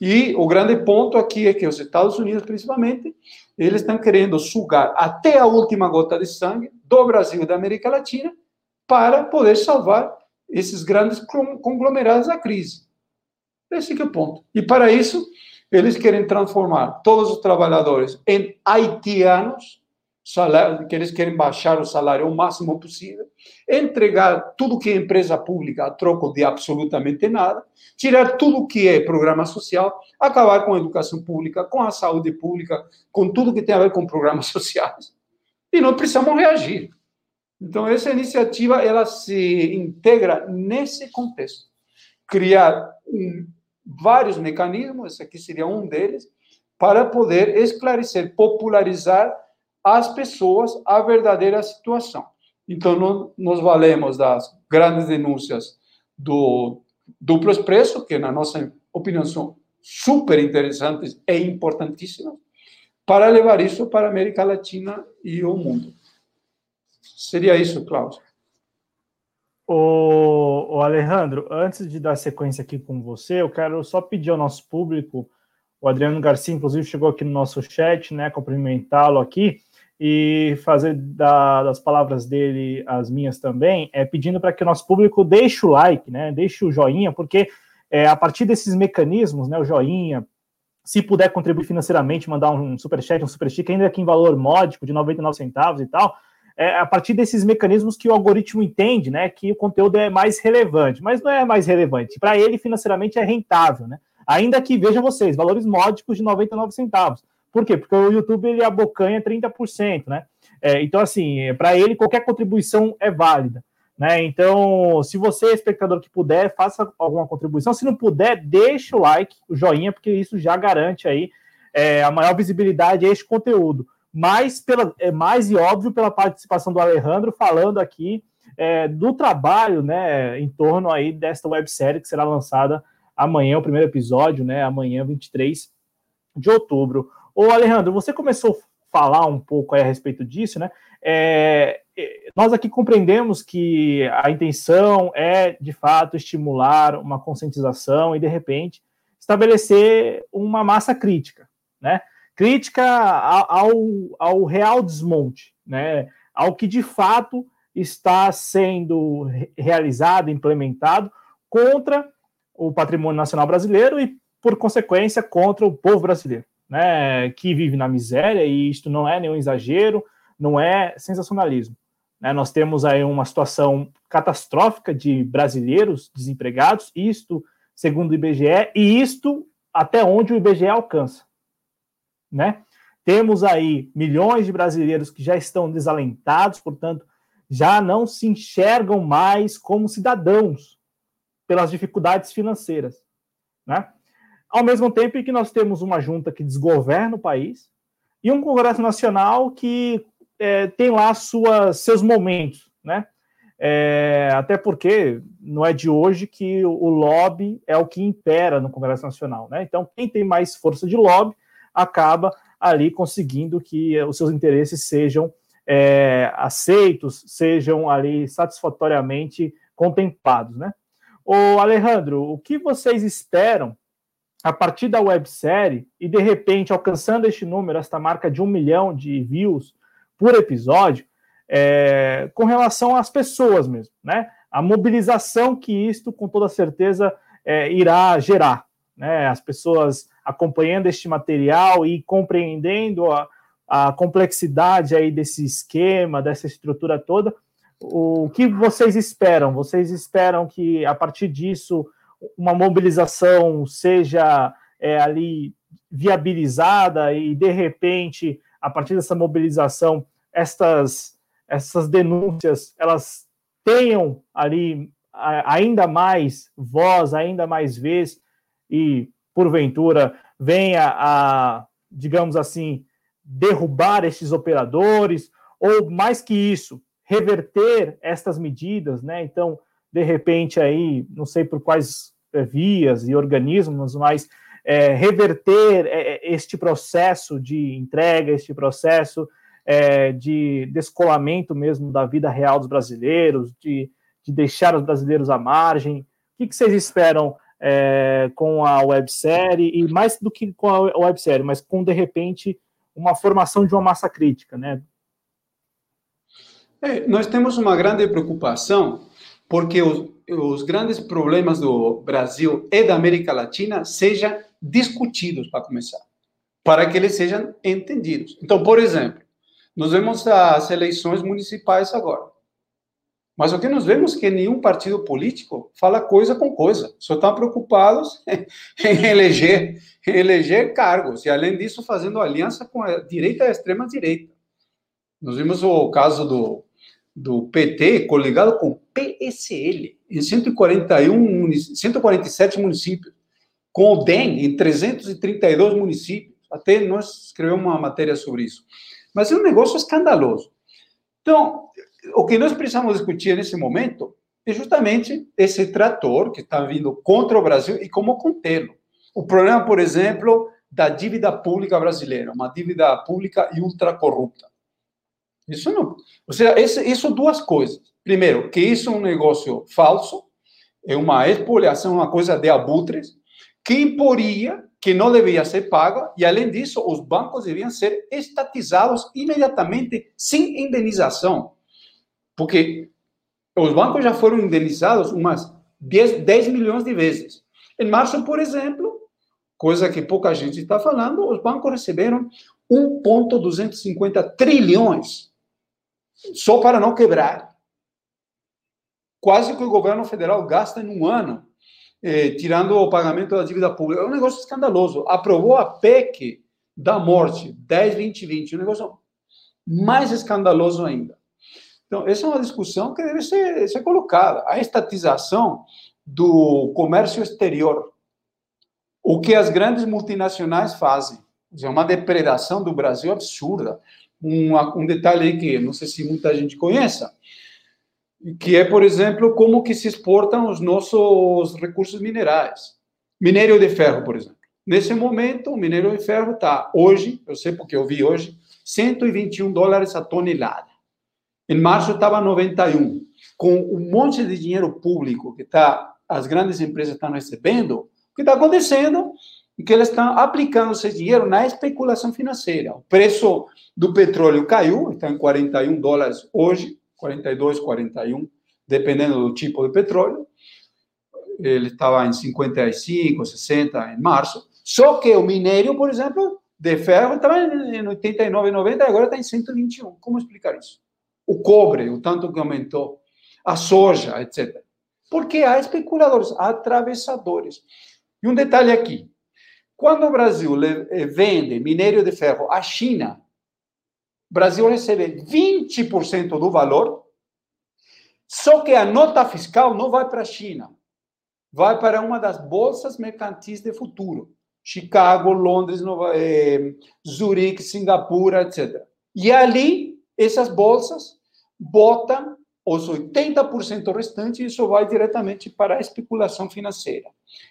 E o grande ponto aqui é que os Estados Unidos, principalmente, eles estão querendo sugar até a última gota de sangue do Brasil e da América Latina para poder salvar esses grandes conglomerados da crise. Esse que é o ponto. E para isso... eles querem transformar todos os trabalhadores em haitianos, salário, que eles querem baixar o salário o máximo possível, entregar tudo que é empresa pública a troco de absolutamente nada, tirar tudo que é programa social, acabar com a educação pública, com a saúde pública, com tudo que tem a ver com programas sociais. E nós precisamos reagir. Então, essa iniciativa, ela se integra nesse contexto. Criar um... vários mecanismos, esse aqui seria um deles, para poder esclarecer, popularizar às pessoas a verdadeira situação. Então, no, nós valemos das grandes denúncias do Duplo Expresso, que, na nossa opinião, são super interessantes e importantíssimas, para levar isso para a América Latina e o mundo. Seria isso, Cláudio. Ô, ô Alejandro, antes de dar sequência aqui com você, eu quero só pedir ao nosso público, o Adriano Garcia, inclusive, chegou aqui no nosso chat, né, cumprimentá-lo aqui, e fazer da, das palavras dele as minhas também, é pedindo para que o nosso público deixe o like, né, deixe o joinha, porque é, a partir desses mecanismos, né, o joinha, se puder contribuir financeiramente, mandar um superchat, um superstick, ainda aqui em valor módico, de noventa e nove centavos e tal, é a partir desses mecanismos que o algoritmo entende, né, que o conteúdo é mais relevante, mas não é mais relevante. Para ele, financeiramente, é rentável, né? Ainda que, vejam vocês, valores módicos de noventa e nove centavos. Por quê? Porque o YouTube, ele abocanha trinta por cento, né? É, então, assim, para ele, qualquer contribuição é válida, né? Então, se você, espectador, que puder, faça alguma contribuição. Se não puder, deixa o like, o joinha, porque isso já garante aí é, a maior visibilidade a este conteúdo. Mais, pela, mais e óbvio pela participação do Alejandro falando aqui é, do trabalho, né, em torno aí desta websérie que será lançada amanhã, o primeiro episódio, né, amanhã, vinte e três de outubro. Ô Alejandro, você começou a falar um pouco aí a respeito disso, né? É, nós aqui compreendemos que a intenção é, de fato, estimular uma conscientização e, de repente, estabelecer uma massa crítica, né? Crítica ao, ao real desmonte, né? Ao que de fato está sendo realizado, implementado contra o patrimônio nacional brasileiro e, por consequência, contra o povo brasileiro, né? Que vive na miséria, e isto não é nenhum exagero, não é sensacionalismo, né? Nós temos aí uma situação catastrófica de brasileiros desempregados, isto segundo o I B G E, e isto até onde o I B G E alcança, né? Temos aí milhões de brasileiros que já estão desalentados, portanto, já não se enxergam mais como cidadãos pelas dificuldades financeiras, né? ao mesmo tempo em que nós temos uma junta que desgoverna o país e um Congresso Nacional que é, tem lá suas, seus momentos, né? É, até porque não é de hoje que o lobby é o que impera no Congresso Nacional, né? Então, quem tem mais força de lobby acaba ali conseguindo que os seus interesses sejam é, aceitos, sejam ali satisfatoriamente contemplados, né? Ô, Alejandro, o que vocês esperam a partir da websérie e, de repente, alcançando este número, esta marca de um milhão de views por episódio, É, com relação às pessoas mesmo, né? A mobilização que isto, com toda certeza, é, irá gerar, né? As pessoas acompanhando este material e compreendendo a, a complexidade aí desse esquema, dessa estrutura toda, o que vocês esperam? Vocês esperam que, a partir disso, uma mobilização seja é, ali viabilizada e, de repente, a partir dessa mobilização, estas... essas denúncias, elas tenham ali ainda mais voz, ainda mais vez, e, porventura, venha a, digamos assim, derrubar esses operadores, ou, mais que isso, reverter estas medidas, né? Então, de repente, aí, não sei por quais vias e organismos, mas é, reverter este processo de entrega, este processo... É, de descolamento mesmo da vida real dos brasileiros, de, de deixar os brasileiros à margem. O que, que vocês esperam é, com a websérie, e mais do que com a websérie, mas com, de repente, uma formação de uma massa crítica, né? É, nós temos uma grande preocupação, porque os, os grandes problemas do Brasil e da América Latina sejam discutidos, para começar, para que eles sejam entendidos. Então, por exemplo, nós vemos as eleições municipais agora. Mas o que nós vemos é que nenhum partido político fala coisa com coisa. Só estão preocupados em eleger, em eleger cargos. E, além disso, fazendo aliança com a direita e a extrema-direita. Nós vimos o caso do, do P T coligado com o P S L em cento e quarenta e um, cento e quarenta e sete municípios. Com o D E M em trezentos e trinta e dois municípios. Até nós escrevemos uma matéria sobre isso. Mas é um negócio escandaloso. Então, o que nós precisamos discutir nesse momento é justamente esse trator que está vindo contra o Brasil e como contê-lo. O problema, por exemplo, da dívida pública brasileira, uma dívida pública e ultracorrupta. Isso não. Ou seja, isso, isso duas coisas. Primeiro, que isso é um negócio falso, é uma expoliação, uma coisa de abutres, que imporia que não deveria ser paga, e, além disso, os bancos deviam ser estatizados imediatamente, sem indenização. Porque os bancos já foram indenizados umas dez, dez milhões de vezes. Em março, por exemplo, coisa que pouca gente está falando, os bancos receberam um vírgula duzentos e cinquenta trilhões só para não quebrar. Quase que o governo federal gasta em um ano. Eh, tirando o pagamento da dívida pública. É um negócio escandaloso. Aprovou a P E C da morte, dez, vinte, vinte. Um negócio mais escandaloso ainda. Então, essa é uma discussão que deve ser, ser colocada. A estatização do comércio exterior. O que as grandes multinacionais fazem. É uma depredação do Brasil absurda. Um, um detalhe aí que não sei se muita gente conheça, que é, por exemplo, como que se exportam os nossos recursos minerais. Minério de ferro, por exemplo. Nesse momento, o minério de ferro está hoje, eu sei porque eu vi hoje, cento e vinte e um dólares a tonelada. Em março estava noventa e um. Com um monte de dinheiro público que tá, as grandes empresas estão recebendo, o que está acontecendo é que elas estão aplicando esse dinheiro na especulação financeira. O preço do petróleo caiu, está em quarenta e um dólares hoje, quarenta e dois, quarenta e um, dependendo do tipo de petróleo. Ele estava em cinquenta e cinco, sessenta em março. Só que o minério, por exemplo, de ferro estava em oitenta e nove, noventa, agora está em cento e vinte e um. Como explicar isso? O cobre, o tanto que aumentou, a soja, etcétera. Porque há especuladores, há atravessadores. E um detalhe aqui. Quando o Brasil vende minério de ferro à China, o Brasil recebe vinte por cento do valor, só que a nota fiscal não vai para a China, vai para uma das bolsas mercantis de futuro. Chicago, Londres, Nova, eh, Zurique, Singapura, etcétera. E ali, essas bolsas botam os oitenta por cento restantes e isso vai diretamente para a especulação financeira,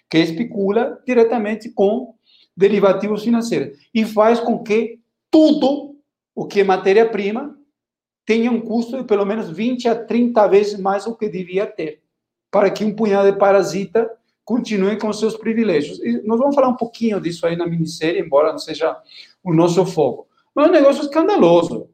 que especula diretamente com derivativos financeiros e faz com que tudo o que é matéria-prima tenha um custo de pelo menos vinte a trinta vezes mais do que devia ter, para que um punhado de parasita continue com seus privilégios. E nós vamos falar um pouquinho disso aí na minissérie, embora não seja o nosso foco. Mas é um negócio escandaloso.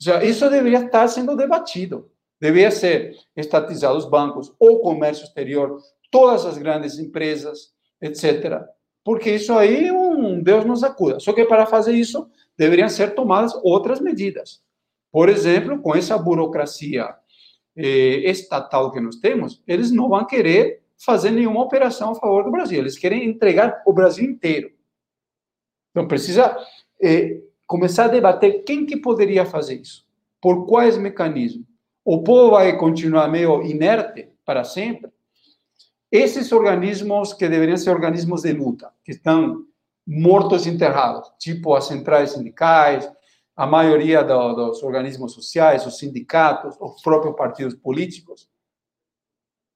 Já isso deveria estar sendo debatido. Deveria ser estatizado os bancos, o comércio exterior, todas as grandes empresas, etcétera. Porque isso aí, um Deus nos acuda. Só que para fazer isso, deveriam ser tomadas outras medidas. Por exemplo, com essa burocracia eh, estatal que nós temos, eles não vão querer fazer nenhuma operação a favor do Brasil. Eles querem entregar o Brasil inteiro. Então, precisa eh, começar a debater quem que poderia fazer isso, por quais mecanismos. O povo vai continuar meio inerte para sempre. Esses organismos que deveriam ser organismos de luta, que estão mortos e enterrados, tipo as centrais sindicais, a maioria do, dos organismos sociais, os sindicatos, os próprios partidos políticos.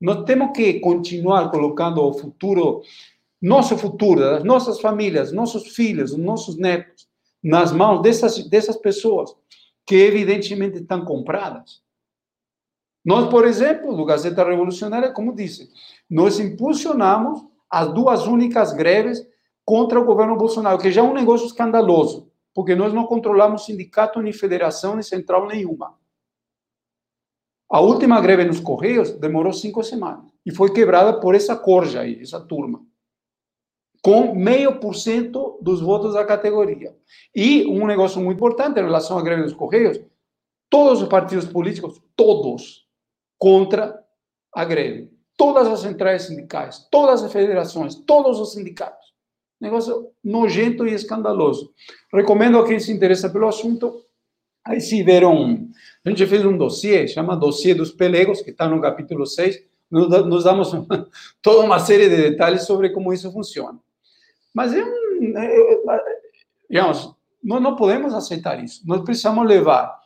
Nós temos que continuar colocando o futuro, nosso futuro, das nossas famílias, nossos filhos, nossos netos, nas mãos dessas, dessas pessoas que evidentemente estão compradas. Nós, por exemplo, do Gazeta Revolucionária, como disse, nós impulsionamos as duas únicas greves contra o governo Bolsonaro, que já é um negócio escandaloso, porque nós não controlamos sindicato, nem federação, nem central nenhuma. A última greve nos Correios demorou cinco semanas e foi quebrada por essa corja aí, essa turma, com meio por cento dos votos da categoria. E um negócio muito importante em relação à greve dos Correios, todos os partidos políticos, todos, contra a greve. Todas as centrais sindicais, todas as federações, todos os sindicatos. Negócio nojento e escandaloso. Recomendo a quem se interessa pelo assunto. Aí se viram... A gente fez um dossiê, chama Dossiê dos Pelegos, que está no capítulo seis. Nós damos uma, toda uma série de detalhes sobre como isso funciona. Mas é um... É, digamos, nós não podemos aceitar isso. Nós precisamos levar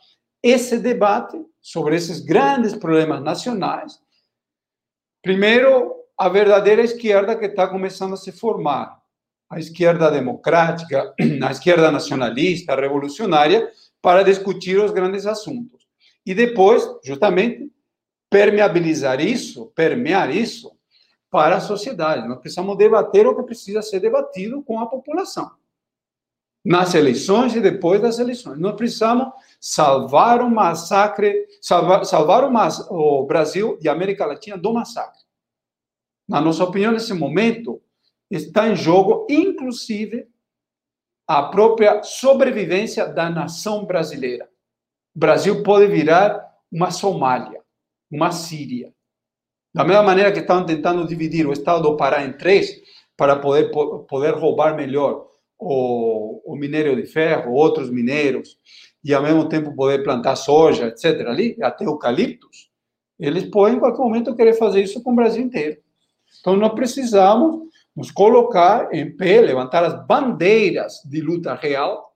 esse debate sobre esses grandes problemas nacionais. Primeiro, a verdadeira esquerda que está começando a se formar. A esquerda democrática, a esquerda nacionalista, revolucionária, para discutir os grandes assuntos. E depois, justamente, permeabilizar isso, permear isso para a sociedade. Nós precisamos debater o que precisa ser debatido com a população. Nas eleições e depois das eleições. Nós precisamos salvar o massacre, salvar, salvar o, mas, o Brasil e a América Latina do massacre. Na nossa opinião, nesse momento, está em jogo, inclusive, a própria sobrevivência da nação brasileira. O Brasil pode virar uma Somália, uma Síria. Da mesma maneira que estavam tentando dividir o estado do Pará em três para poder, poder roubar melhor o, o minério de ferro, outros mineiros, e ao mesmo tempo poder plantar soja, etcétera, ali, até eucaliptos, eles podem, em qualquer momento, querer fazer isso com o Brasil inteiro. Então, nós precisamos nos colocar em pé, levantar as bandeiras de luta real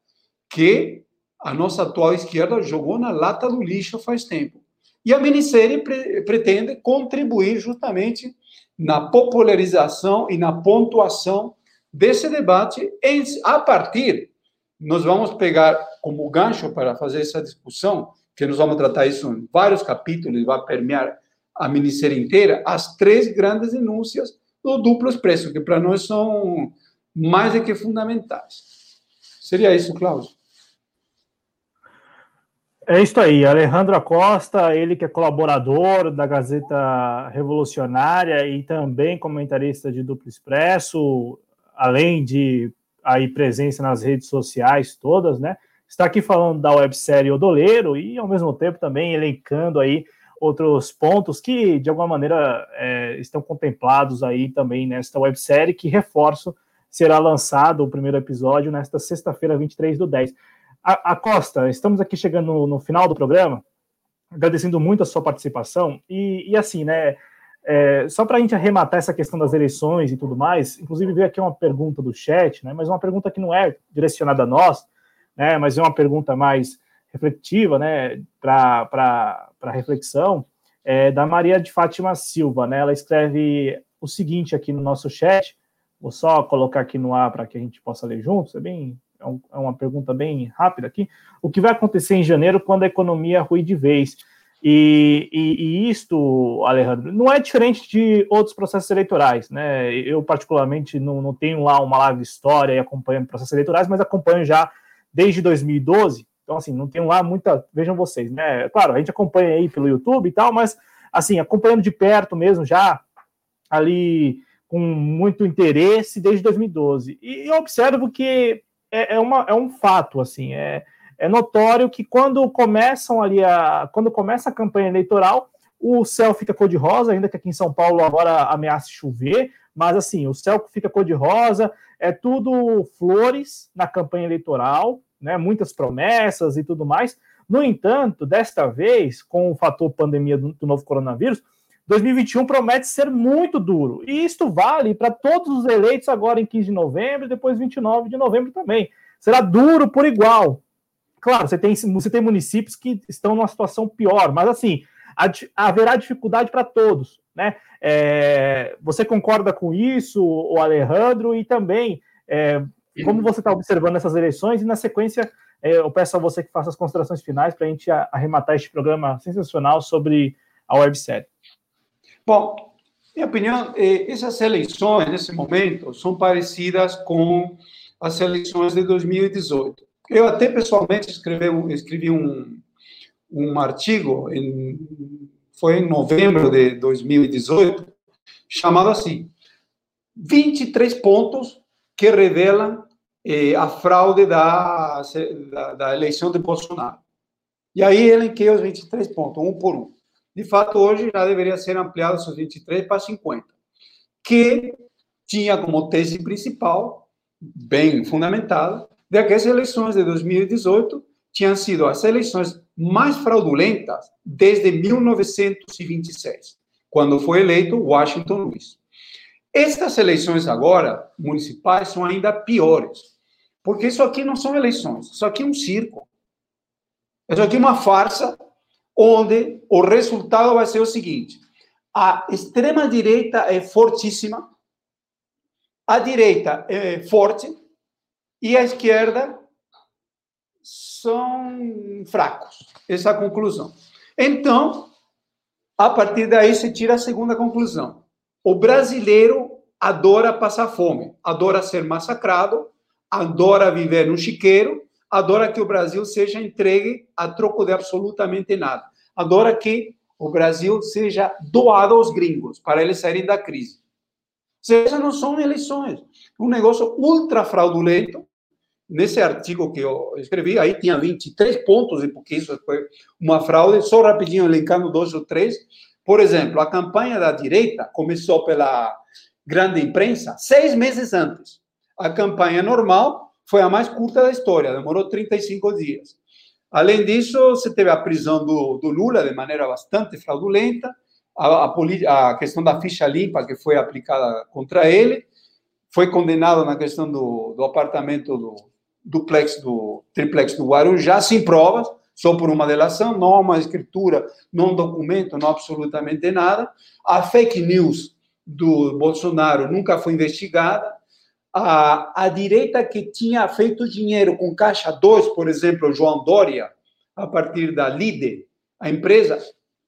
que a nossa atual esquerda jogou na lata do lixo faz tempo. E a minissérie pre- pretende contribuir justamente na popularização e na pontuação desse debate. Em, a partir, nós vamos pegar como gancho para fazer essa discussão, que nós vamos tratar isso em vários capítulos, vai permear a minissérie inteira, as três grandes denúncias do Duplo Expresso, que para nós são mais do que fundamentais. Seria isso, Cláudio? É isso aí. Alejandro Acosta, ele que é colaborador da Gazeta Revolucionária e também comentarista de Duplo Expresso, além de aí presença nas redes sociais todas, né? Está aqui falando da websérie O Doleiro e, ao mesmo tempo, também elencando aí outros pontos que, de alguma maneira, é, estão contemplados aí também nesta websérie, que, reforço, será lançado o primeiro episódio nesta sexta-feira, vinte e três do dez. Acosta, estamos aqui chegando no, no final do programa, agradecendo muito a sua participação, e, e assim, né, É, só para a gente arrematar essa questão das eleições e tudo mais, inclusive veio aqui uma pergunta do chat, né, mas uma pergunta que não é direcionada a nós, né, mas é uma pergunta mais reflexiva, né, para reflexão, é, da Maria de Fátima Silva. Né, ela escreve o seguinte aqui no nosso chat, vou só colocar aqui no ar para que a gente possa ler juntos, é, bem, é uma pergunta bem rápida aqui. O que vai acontecer em janeiro quando a economia ruir de vez? E, e, e isto, Alejandro, não é diferente de outros processos eleitorais, né? Eu, particularmente, não, não tenho lá uma larga história e acompanho processos eleitorais, mas acompanho já desde dois mil e doze, então, assim, não tenho lá muita... Vejam vocês, né? Claro, a gente acompanha aí pelo YouTube e tal, mas, assim, acompanhando de perto mesmo, já ali com muito interesse desde dois mil e doze. E eu observo que é, é, uma, é um fato, assim, é... É notório que quando começam ali a. Quando começa a campanha eleitoral, o céu fica cor-de-rosa, ainda que aqui em São Paulo agora ameace chover, mas assim, o céu fica cor-de-rosa, é tudo flores na campanha eleitoral, né, muitas promessas e tudo mais. No entanto, desta vez, com o fator pandemia do, do novo coronavírus, dois mil e vinte e um promete ser muito duro. E isto vale para todos os eleitos agora em quinze de novembro, depois vinte e nove de novembro também. Será duro por igual. Claro, você tem, você tem municípios que estão numa situação pior, mas assim, haverá dificuldade para todos, né? É, você concorda com isso, o Alejandro, e também, é, como você está observando essas eleições, e na sequência, é, eu peço a você que faça as considerações finais para a gente arrematar este programa sensacional sobre a websérie. Bom, minha opinião, essas eleições, nesse momento, são parecidas com as eleições de dois mil e dezoito. Eu até pessoalmente escrevi um, escrevi um, um artigo, em, foi em novembro de dois mil e dezoito, chamado assim, vinte e três pontos que revelam eh, a fraude da, da, da eleição de Bolsonaro. E aí ele elenquei os vinte e três pontos, um por um. De fato, hoje já deveria ser ampliado esses vinte e três para cinquenta, que tinha como tese principal, bem fundamentada, de que as eleições de dois mil e dezoito tinham sido as eleições mais fraudulentas desde mil novecentos e vinte e seis, quando foi eleito Washington Luiz. Estas eleições agora, municipais, são ainda piores, porque isso aqui não são eleições, isso aqui é um circo. Isso aqui é uma farsa, onde o resultado vai ser o seguinte, a extrema-direita é fortíssima, a direita é forte, e a esquerda são fracos. Essa é a conclusão. Então, a partir daí, se tira a segunda conclusão. O brasileiro adora passar fome, adora ser massacrado, adora viver no chiqueiro, adora que o Brasil seja entregue a troco de absolutamente nada. Adora que o Brasil seja doado aos gringos, para eles saírem da crise. Essas não são eleições. Um negócio ultra fraudulento. Nesse artigo que eu escrevi, aí tinha vinte e três pontos, porque isso foi uma fraude, só rapidinho elencando dois ou três. Por exemplo, a campanha da direita começou pela grande imprensa seis meses antes. A campanha normal foi a mais curta da história, demorou trinta e cinco dias. Além disso, você teve a prisão do, do Lula de maneira bastante fraudulenta, a, a, a questão da ficha limpa que foi aplicada contra ele, foi condenado na questão do, do apartamento do duplex do triplex do Guarujá, sem provas, só por uma delação, não há uma escritura, não um documento, não absolutamente nada. A fake news do Bolsonaro nunca foi investigada. A, a direita que tinha feito dinheiro com Caixa dois, por exemplo, João Dória, a partir da Lide, a empresa,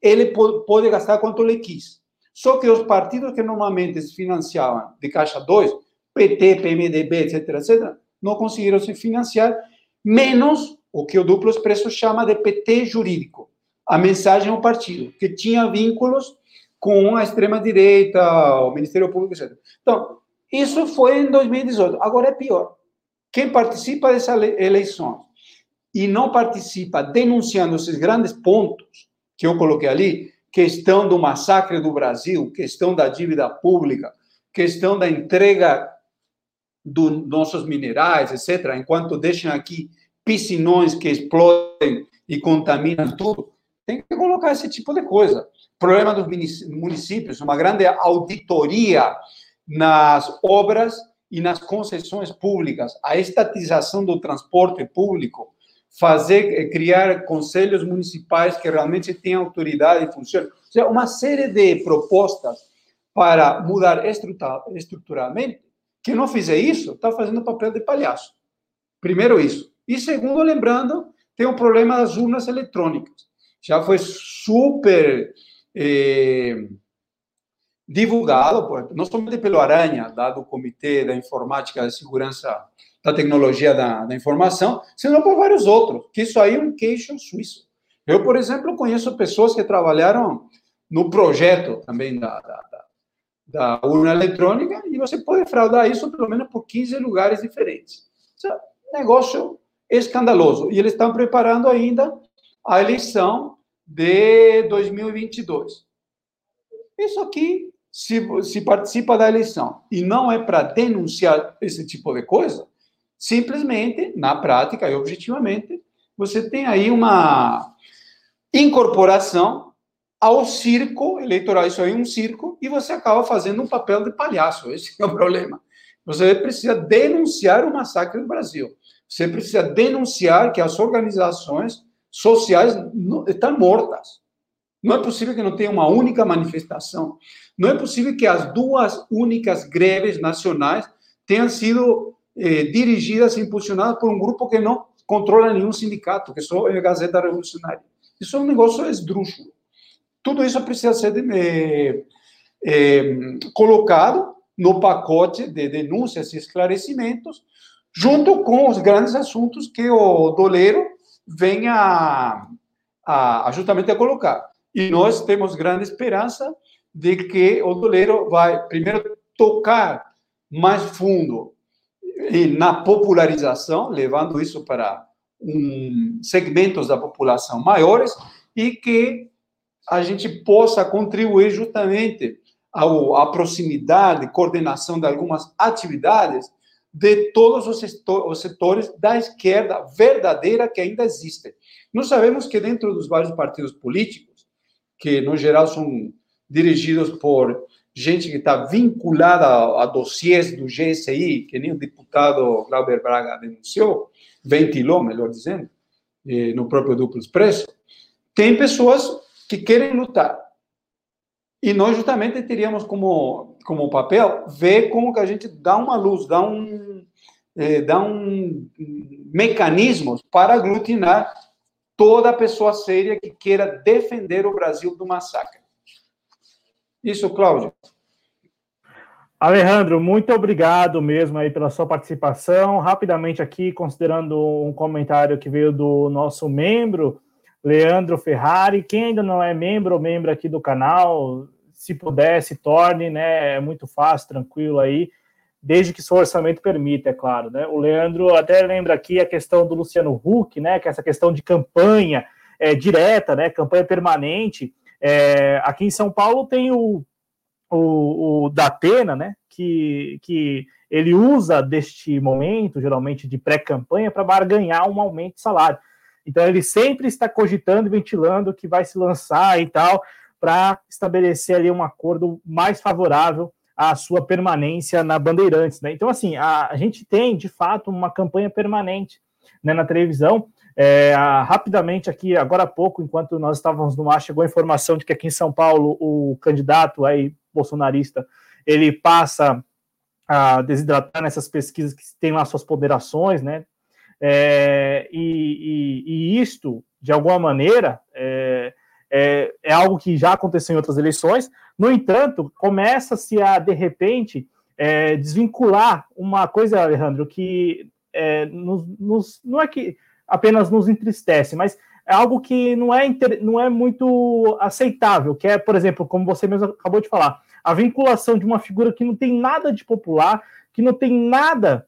ele pode, pode gastar quanto ele quis. Só que os partidos que normalmente se financiavam de Caixa dois, P T, P M D B, etc, etcétera, não conseguiram se financiar, menos o que o Duplo Expresso chama de P T jurídico, a mensagem ao partido, que tinha vínculos com a extrema-direita, o Ministério Público, etcétera. Então, isso foi em dois mil e dezoito. Agora é pior. Quem participa dessas eleições e não participa denunciando esses grandes pontos que eu coloquei ali, questão do massacre do Brasil, questão da dívida pública, questão da entrega dos nossos minerais, etcétera, enquanto deixam aqui piscinões que explodem e contaminam tudo, tem que colocar esse tipo de coisa. problema dos municípios, uma grande auditoria nas obras e nas concessões públicas, a estatização do transporte público, fazer, criar conselhos municipais que realmente tenham autoridade e funcionem. Ou seja, uma série de propostas para mudar estrutura, estruturalmente. Quem não fizer isso, está fazendo papel de palhaço. Primeiro isso. E segundo, lembrando, tem o problema das urnas eletrônicas. Já foi super eh, divulgado, por, não somente pelo Aranha, da, do Comitê da Informática, da Segurança, da Tecnologia da, da Informação, senão por vários outros, que isso aí é um queixo suíço. Eu, por exemplo, conheço pessoas que trabalharam no projeto também da, da, da urna eletrônica e você pode fraudar isso pelo menos por quinze lugares diferentes. Isso é um negócio escandaloso. E eles estão preparando ainda a eleição de dois mil e vinte e dois. Isso aqui, se, se participa da eleição e não é para denunciar esse tipo de coisa, simplesmente, na prática e objetivamente, você tem aí uma incorporação ao circo eleitoral. Isso aí é um circo e você acaba fazendo um papel de palhaço. Esse é o problema. Você precisa denunciar o massacre do Brasil. Você precisa denunciar que as organizações sociais estão mortas. Não é possível que não tenha uma única manifestação. Não é possível que as duas únicas greves nacionais tenham sido eh, dirigidas, impulsionadas por um grupo que não controla nenhum sindicato, que só é a Gazeta Revolucionária. Isso é um negócio esdrúxulo. Tudo isso precisa ser de, eh, eh, colocado no pacote de denúncias e esclarecimentos, junto com os grandes assuntos que o Doleiro vem a, a, a justamente a colocar. E nós temos grande esperança de que o Doleiro vai, primeiro, tocar mais fundo na popularização, levando isso para um, segmentos da população maiores, e que a gente possa contribuir justamente ao, à proximidade, coordenação de algumas atividades de todos os, setor, os setores da esquerda verdadeira que ainda existem. Nós sabemos que dentro dos vários partidos políticos, que no geral são dirigidos por gente que está vinculada a, a dossiês do G S I, que nem o deputado Glauber Braga denunciou, ventilou, melhor dizendo, no próprio Duplo Expresso, tem pessoas que querem lutar. E nós justamente teríamos como, como papel ver como que a gente dá uma luz, dá um, eh, dá um mecanismos para aglutinar toda pessoa séria que queira defender o Brasil do massacre. Isso, Cláudio. Alejandro, muito obrigado mesmo aí pela sua participação. Rapidamente aqui, considerando um comentário que veio do nosso membro, Leandro Ferrari. Quem ainda não é membro ou membro aqui do canal, se puder, se torne, né? É muito fácil, tranquilo aí, desde que seu orçamento permita, é claro, né? O Leandro até lembra aqui a questão do Luciano Huck, né? Que é essa questão de campanha é, direta, né? Campanha permanente. É, aqui em São Paulo tem o, o, o Datena, né? Que, que ele usa deste momento, geralmente de pré-campanha, para barganhar um aumento de salário. Então, ele sempre está cogitando e ventilando que vai se lançar e tal, para estabelecer ali um acordo mais favorável à sua permanência na Bandeirantes, né? Então, assim, a, a gente tem, de fato, uma campanha permanente, né, na televisão. É, a, rapidamente aqui, agora há pouco, enquanto nós estávamos no ar, chegou a informação de que aqui em São Paulo o candidato aí, bolsonarista, ele passa a desidratar nessas pesquisas que tem lá suas ponderações, né? É, e, e, e isto, de alguma maneira, é, é, é algo que já aconteceu em outras eleições. No entanto, começa-se a, de repente, é, desvincular uma coisa, Alejandro, que é, nos, nos, não é que apenas nos entristece, mas é algo que não é, inter, não é muito aceitável, que é, por exemplo, como você mesmo acabou de falar, a vinculação de uma figura que não tem nada de popular, que não tem nada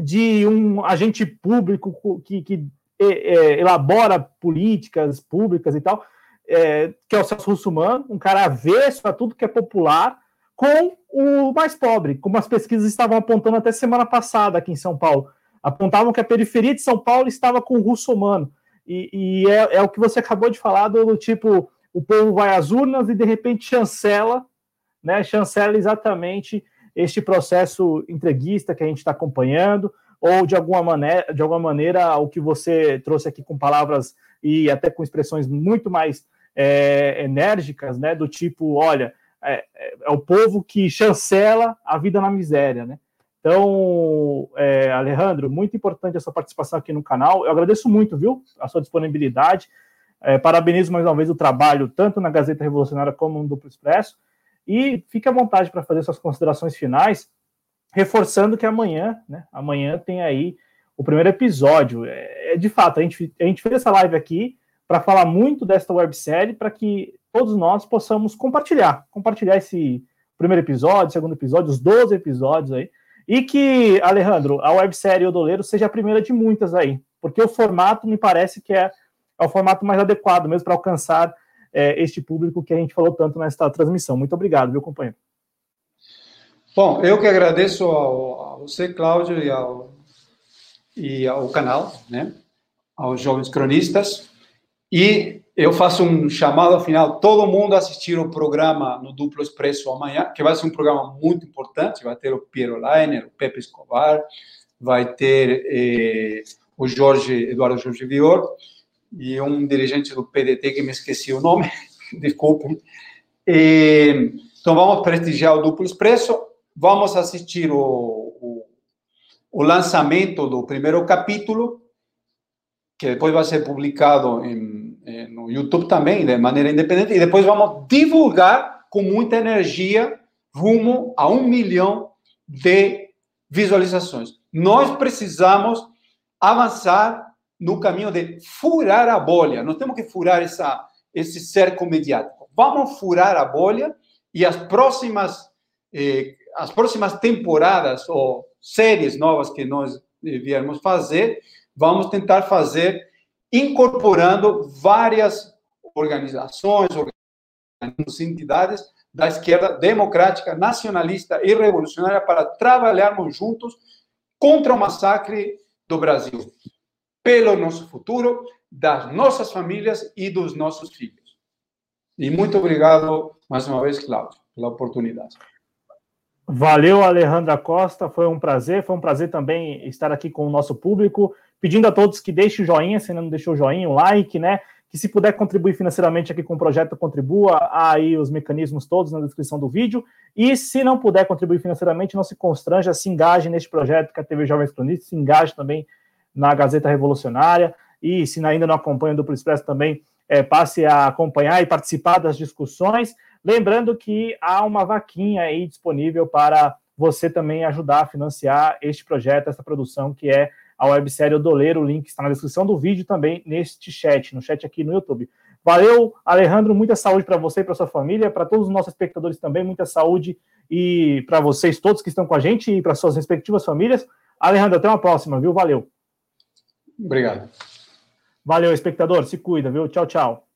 de um agente público que, que é, elabora políticas públicas e tal, é, que é o Celso Russomano, um cara avesso a tudo que é popular, com o mais pobre, como as pesquisas estavam apontando até semana passada aqui em São Paulo. Apontavam que a periferia de São Paulo estava com o Russomano. E, e é, é o que você acabou de falar do, do tipo, o povo vai às urnas e, de repente, chancela, né, chancela exatamente este processo entreguista que a gente está acompanhando, ou, de alguma maneira, de alguma maneira, o que você trouxe aqui com palavras e até com expressões muito mais é, enérgicas, né, do tipo, olha, é, é o povo que chancela a vida na miséria, né? Então, é, Alejandro, muito importante a sua participação aqui no canal. Eu agradeço muito, viu, a sua disponibilidade. É, parabenizo mais uma vez o trabalho, tanto na Gazeta Revolucionária como no Duplo Expresso. E fique à vontade para fazer suas considerações finais, reforçando que amanhã, né, amanhã tem aí o primeiro episódio. É, é, de fato, a gente, a gente fez essa live aqui para falar muito desta websérie, para que todos nós possamos compartilhar, compartilhar esse primeiro episódio, segundo episódio, os doze episódios aí. E que, Alejandro, a websérie O Doleiro seja a primeira de muitas aí, porque o formato me parece que é, é o formato mais adequado mesmo para alcançar é, este público que a gente falou tanto nesta transmissão. Muito obrigado, meu companheiro. Bom, eu que agradeço ao, ao você, Cláudio, e ao, e ao canal, né, aos jovens cronistas, e eu faço um chamado ao final, todo mundo assistir o programa no Duplo Expresso amanhã, que vai ser um programa muito importante, vai ter o Piero Leiner, o Pepe Escobar, vai ter eh, o Jorge, Eduardo Jorge Vior, e um dirigente do P D T que me esqueci o nome, desculpem. E, então vamos prestigiar o Duplo Expresso, vamos assistir o, o, o lançamento do primeiro capítulo, que depois vai ser publicado em, em, no YouTube também, de maneira independente, e depois vamos divulgar com muita energia rumo a um milhão de visualizações. Nós precisamos avançar no caminho de furar a bolha. Nós temos que furar essa, esse cerco mediático. Vamos furar a bolha e as próximas, eh, as próximas temporadas ou séries novas que nós eh, viermos fazer, vamos tentar fazer incorporando várias organizações, entidades da esquerda democrática, nacionalista e revolucionária para trabalharmos juntos contra o massacre do Brasil, pelo nosso futuro, das nossas famílias e dos nossos filhos. E muito obrigado, mais uma vez, Cláudio, pela oportunidade. Valeu, Alejandro Acosta, foi um prazer, foi um prazer também estar aqui com o nosso público, pedindo a todos que deixem o joinha, se ainda não deixou o joinha, o like, né, que se puder contribuir financeiramente aqui com o projeto, contribua, aí os mecanismos todos na descrição do vídeo, e se não puder contribuir financeiramente, não se constranja, se engaje neste projeto que a T V Jovem Pan Cronistas, se engaje também na Gazeta Revolucionária, e se ainda não acompanha o Duplo Expresso também, é, passe a acompanhar e participar das discussões. Lembrando que há uma vaquinha aí disponível para você também ajudar a financiar este projeto, essa produção que é a websérie O Doleiro. O link está na descrição do vídeo também neste chat, no chat aqui no YouTube. Valeu, Alejandro, muita saúde para você e para sua família, para todos os nossos espectadores também, muita saúde e para vocês todos que estão com a gente e para suas respectivas famílias. Alejandro, até uma próxima, viu? Valeu. Obrigado. Valeu, espectador, se cuida, viu? Tchau, tchau.